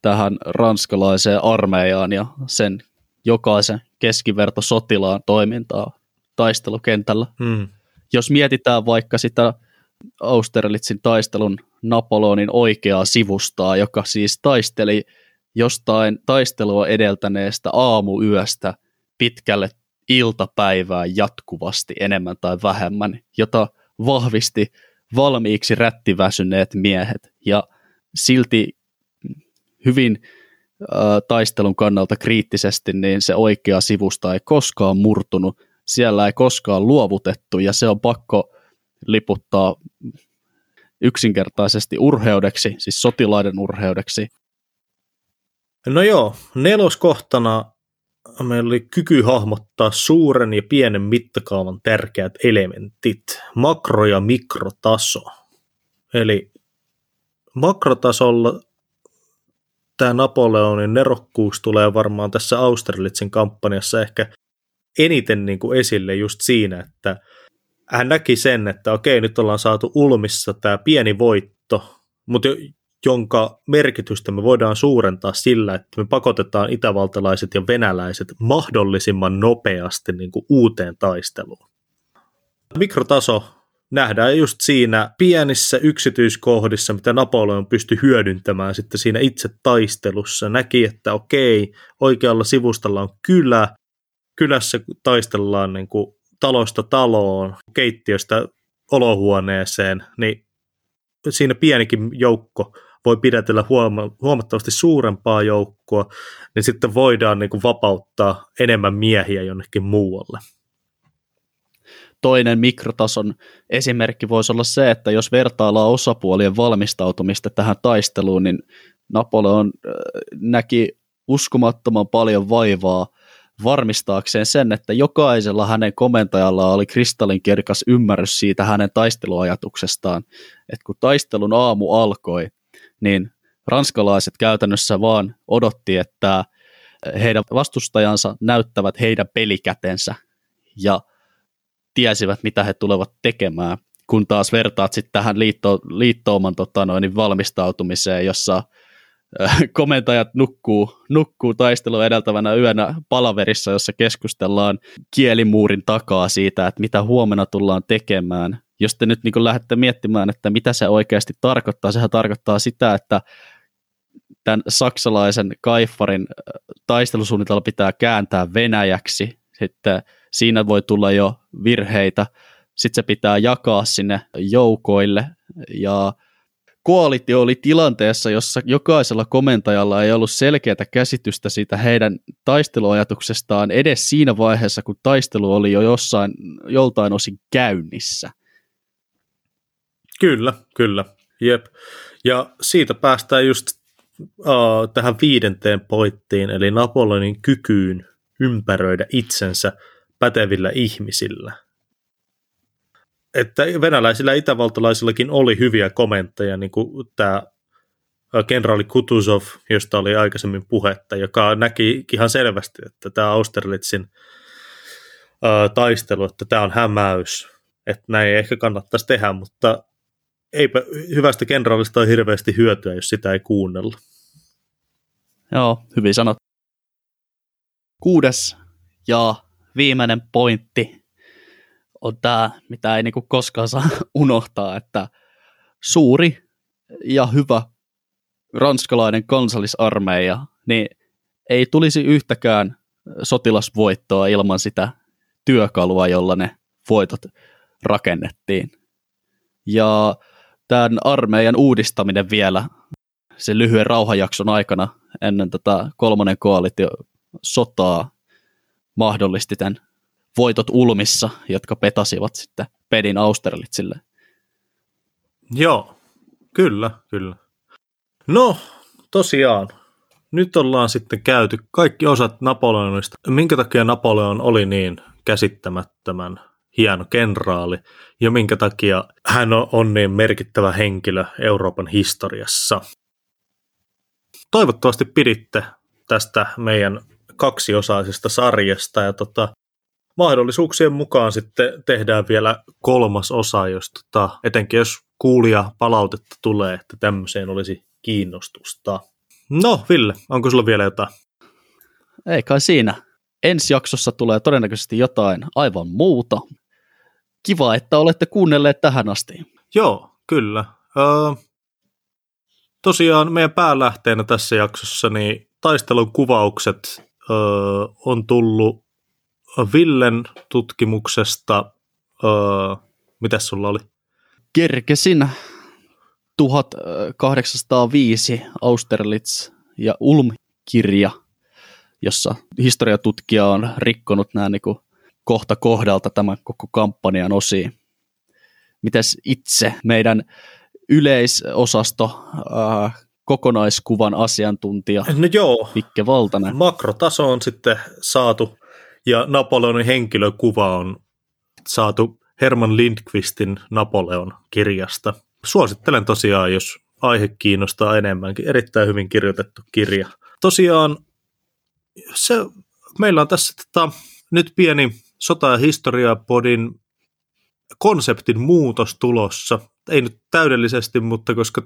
tähän ranskalaiseen armeijaan ja sen jokaisen keskivertosotilaan toimintaa taistelukentällä. Jos mietitään vaikka sitä Austerlitzin taistelun Napoleonin oikeaa sivustaa, joka siis taisteli jostain taistelua edeltäneestä aamuyöstä pitkälle iltapäivään jatkuvasti enemmän tai vähemmän, jota vahvisti valmiiksi rättiväsyneet miehet ja silti hyvin taistelun kannalta kriittisesti, niin se oikea sivusta ei koskaan murtunut, siellä ei koskaan luovutettu ja se on pakko liputtaa yksinkertaisesti urheudeksi, siis sotilaiden urheudeksi. No joo, 4. kohtana meillä oli kyky hahmottaa suuren ja pienen mittakaavan tärkeät elementit, makro- ja mikrotaso. Eli makrotasolla tämä Napoleonin nerokkuus tulee varmaan tässä Austerlitzin kampanjassa ehkä eniten niin kuin esille just siinä, että hän näki sen, että okei, nyt ollaan saatu Ulmissa tämä pieni voitto, mutta jonka merkitystä me voidaan suurentaa sillä, että me pakotetaan itävaltalaiset ja venäläiset mahdollisimman nopeasti niin kuin uuteen taisteluun. Mikrotaso nähdään just siinä pienissä yksityiskohdissa, mitä Napoleon pystyi hyödyntämään sitten siinä itse taistelussa. Näki, että okei, oikealla sivustalla on kylä, kylässä taistellaan niin kuin talosta taloon, keittiöstä olohuoneeseen, niin siinä pienikin joukko voi pidätellä huomattavasti suurempaa joukkoa, niin sitten voidaan niin kuin vapauttaa enemmän miehiä jonnekin muualle. Toinen mikrotason esimerkki voisi olla se, että jos vertaillaan osapuolien valmistautumista tähän taisteluun, niin Napoleon näki uskomattoman paljon vaivaa varmistaakseen sen, että jokaisella hänen komentajalla oli kristallinkirkas ymmärrys siitä hänen taisteluajatuksestaan, että kun taistelun aamu alkoi, niin ranskalaiset käytännössä vaan odotti, että heidän vastustajansa näyttävät heidän pelikätensä ja tiesivät, mitä he tulevat tekemään, kun taas vertaat sitten tähän liittouman valmistautumiseen, jossa komentajat nukkuu taistelua edeltävänä yönä palaverissa, jossa keskustellaan kielimuurin takaa siitä, että mitä huomenna tullaan tekemään. Jos te nyt niin lähdette miettimään, että mitä se oikeasti tarkoittaa, sehän tarkoittaa sitä, että tämän saksalaisen kaiffarin taistelusuunnitelma pitää kääntää venäjäksi. Sitten siinä voi tulla jo virheitä. Sitten se pitää jakaa sinne joukoille ja koalitio oli tilanteessa, jossa jokaisella komentajalla ei ollut selkeää käsitystä siitä heidän taisteluajatuksestaan edes siinä vaiheessa, kun taistelu oli jo joltain osin käynnissä. Kyllä, jep. Ja siitä päästään just tähän 5. pointtiin, eli Napoleonin kykyyn ympäröidä itsensä pätevillä ihmisillä. Että venäläisillä ja itävaltalaisillakin oli hyviä komentajia, niin kuin tämä kenraali Kutuzov, josta oli aikaisemmin puhetta, joka näki ihan selvästi, että tämä Austerlitzin taistelu, että tämä on hämäys, että näin ei ehkä kannattaisi tehdä, mutta eipä hyvästä kenraalista ole hirveästi hyötyä, jos sitä ei kuunnella. Joo, hyvin sanottu. Kuudes ja viimeinen pointti on tämä, mitä ei niinku koskaan saa unohtaa, että suuri ja hyvä ranskalainen kansallisarmeija, niin ei tulisi yhtäkään sotilasvoittoa ilman sitä työkalua, jolla ne voitot rakennettiin. Ja tämän armeijan uudistaminen vielä sen lyhyen rauhajakson aikana ennen tätä kolmannen koalitiosotaa mahdollisti tämän voitot Ulmissa, jotka petasivat sitten pedin Austerlitzille. Joo, kyllä, kyllä. No, tosiaan. Nyt ollaan sitten käyty kaikki osat Napoleonista. Minkä takia Napoleon oli niin käsittämättömän hieno kenraali ja minkä takia hän on niin merkittävä henkilö Euroopan historiassa. Toivottavasti piditte tästä meidän kaksiosaisesta sarjasta ja mahdollisuuksien mukaan sitten tehdään vielä kolmas osa, jos etenkin jos kuulija palautetta tulee, että tämmöiseen olisi kiinnostusta. No Ville, onko sulla vielä jotain? Ei kai siinä. Ensi jaksossa tulee todennäköisesti jotain aivan muuta. Kiva, että olette kuunnelleet tähän asti. Joo, kyllä. Tosiaan meidän päälähteenä tässä jaksossa niin taistelun kuvaukset on tullut Villen tutkimuksesta. Mitäs sulla oli? Kerkesin 1805 Austerlitz ja Ulm-kirja, jossa historiatutkija on rikkonut nämä niin kohta kohdalta tämän koko kampanjan osiin. Mitäs itse meidän yleisosasto kokonaiskuvan asiantuntija Vikke Valtanen? Makrotaso on sitten saatu ja Napoleonin henkilökuva on saatu Herman Lindqvistin Napoleon-kirjasta. Suosittelen tosiaan, jos aihe kiinnostaa enemmänkin. Erittäin hyvin kirjoitettu kirja. Tosiaan meillä on tässä nyt pieni sota- ja historiapodin konseptin muutos tulossa. Ei nyt täydellisesti, mutta koska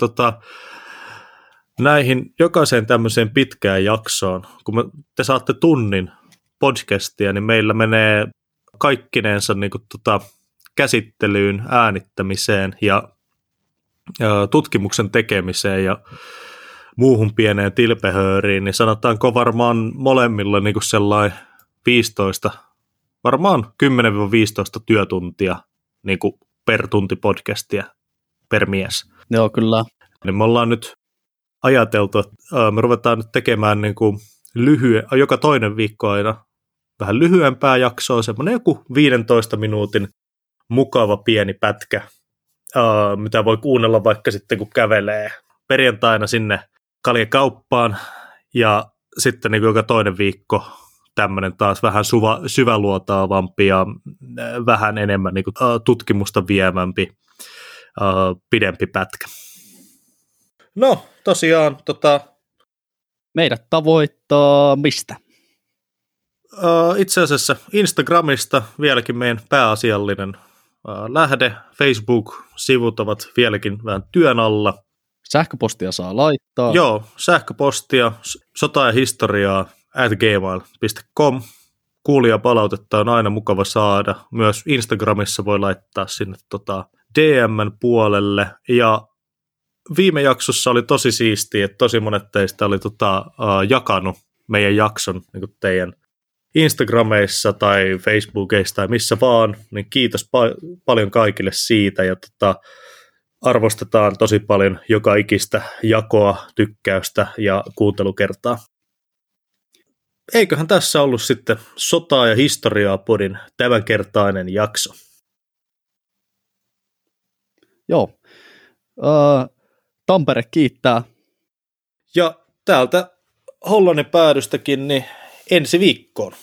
näihin jokaiseen tämmöiseen pitkään jaksoon, kun te saatte tunnin podcastia, niin meillä menee kaikkineensa niin kuin käsittelyyn, äänittämiseen ja tutkimuksen tekemiseen ja muuhun pieneen tilpehööriin, niin sanotaanko varmaan molemmilla niin kuin sellainen 15, varmaan 10-15 työtuntia niin kuin per tunti podcastia per mies. Joo, kyllä. Niin me ollaan nyt ajateltu, että me ruvetaan nyt tekemään niin kuin joka toinen viikko aina vähän lyhyempää jaksoa, semmoinen joku 15 minuutin mukava pieni pätkä, mitä voi kuunnella vaikka sitten kun kävelee perjantaina sinne kaljakauppaan ja sitten niin joka toinen viikko tämmöinen taas vähän syväluotaavampi ja vähän enemmän niin kuin, tutkimusta viemämpi pidempi pätkä. No tosiaan meidät tavoittaa mistä? Itse asiassa Instagramista vieläkin meidän pääasiallinen lähde. Facebook-sivut ovat vieläkin vähän työn alla. Sähköpostia saa laittaa. Joo, sähköpostia sota- ja historiaa @gmail.com. Kuulijapalautetta on aina mukava saada. Myös Instagramissa voi laittaa sinne DM:n puolelle. Ja viime jaksossa oli tosi siistiä, että tosi monet teistä oli jakanut meidän jakson niin kuin teidän Instagrameissa tai Facebookeissa tai missä vaan, niin kiitos paljon kaikille siitä ja arvostetaan tosi paljon joka ikistä jakoa, tykkäystä ja kuuntelukertaa. Eiköhän tässä ollut sitten sotaa ja historiaa podin tämänkertainen jakso. Joo, Tampere kiittää. Ja täältä Hollannin päädystäkin niin ensi viikkoon.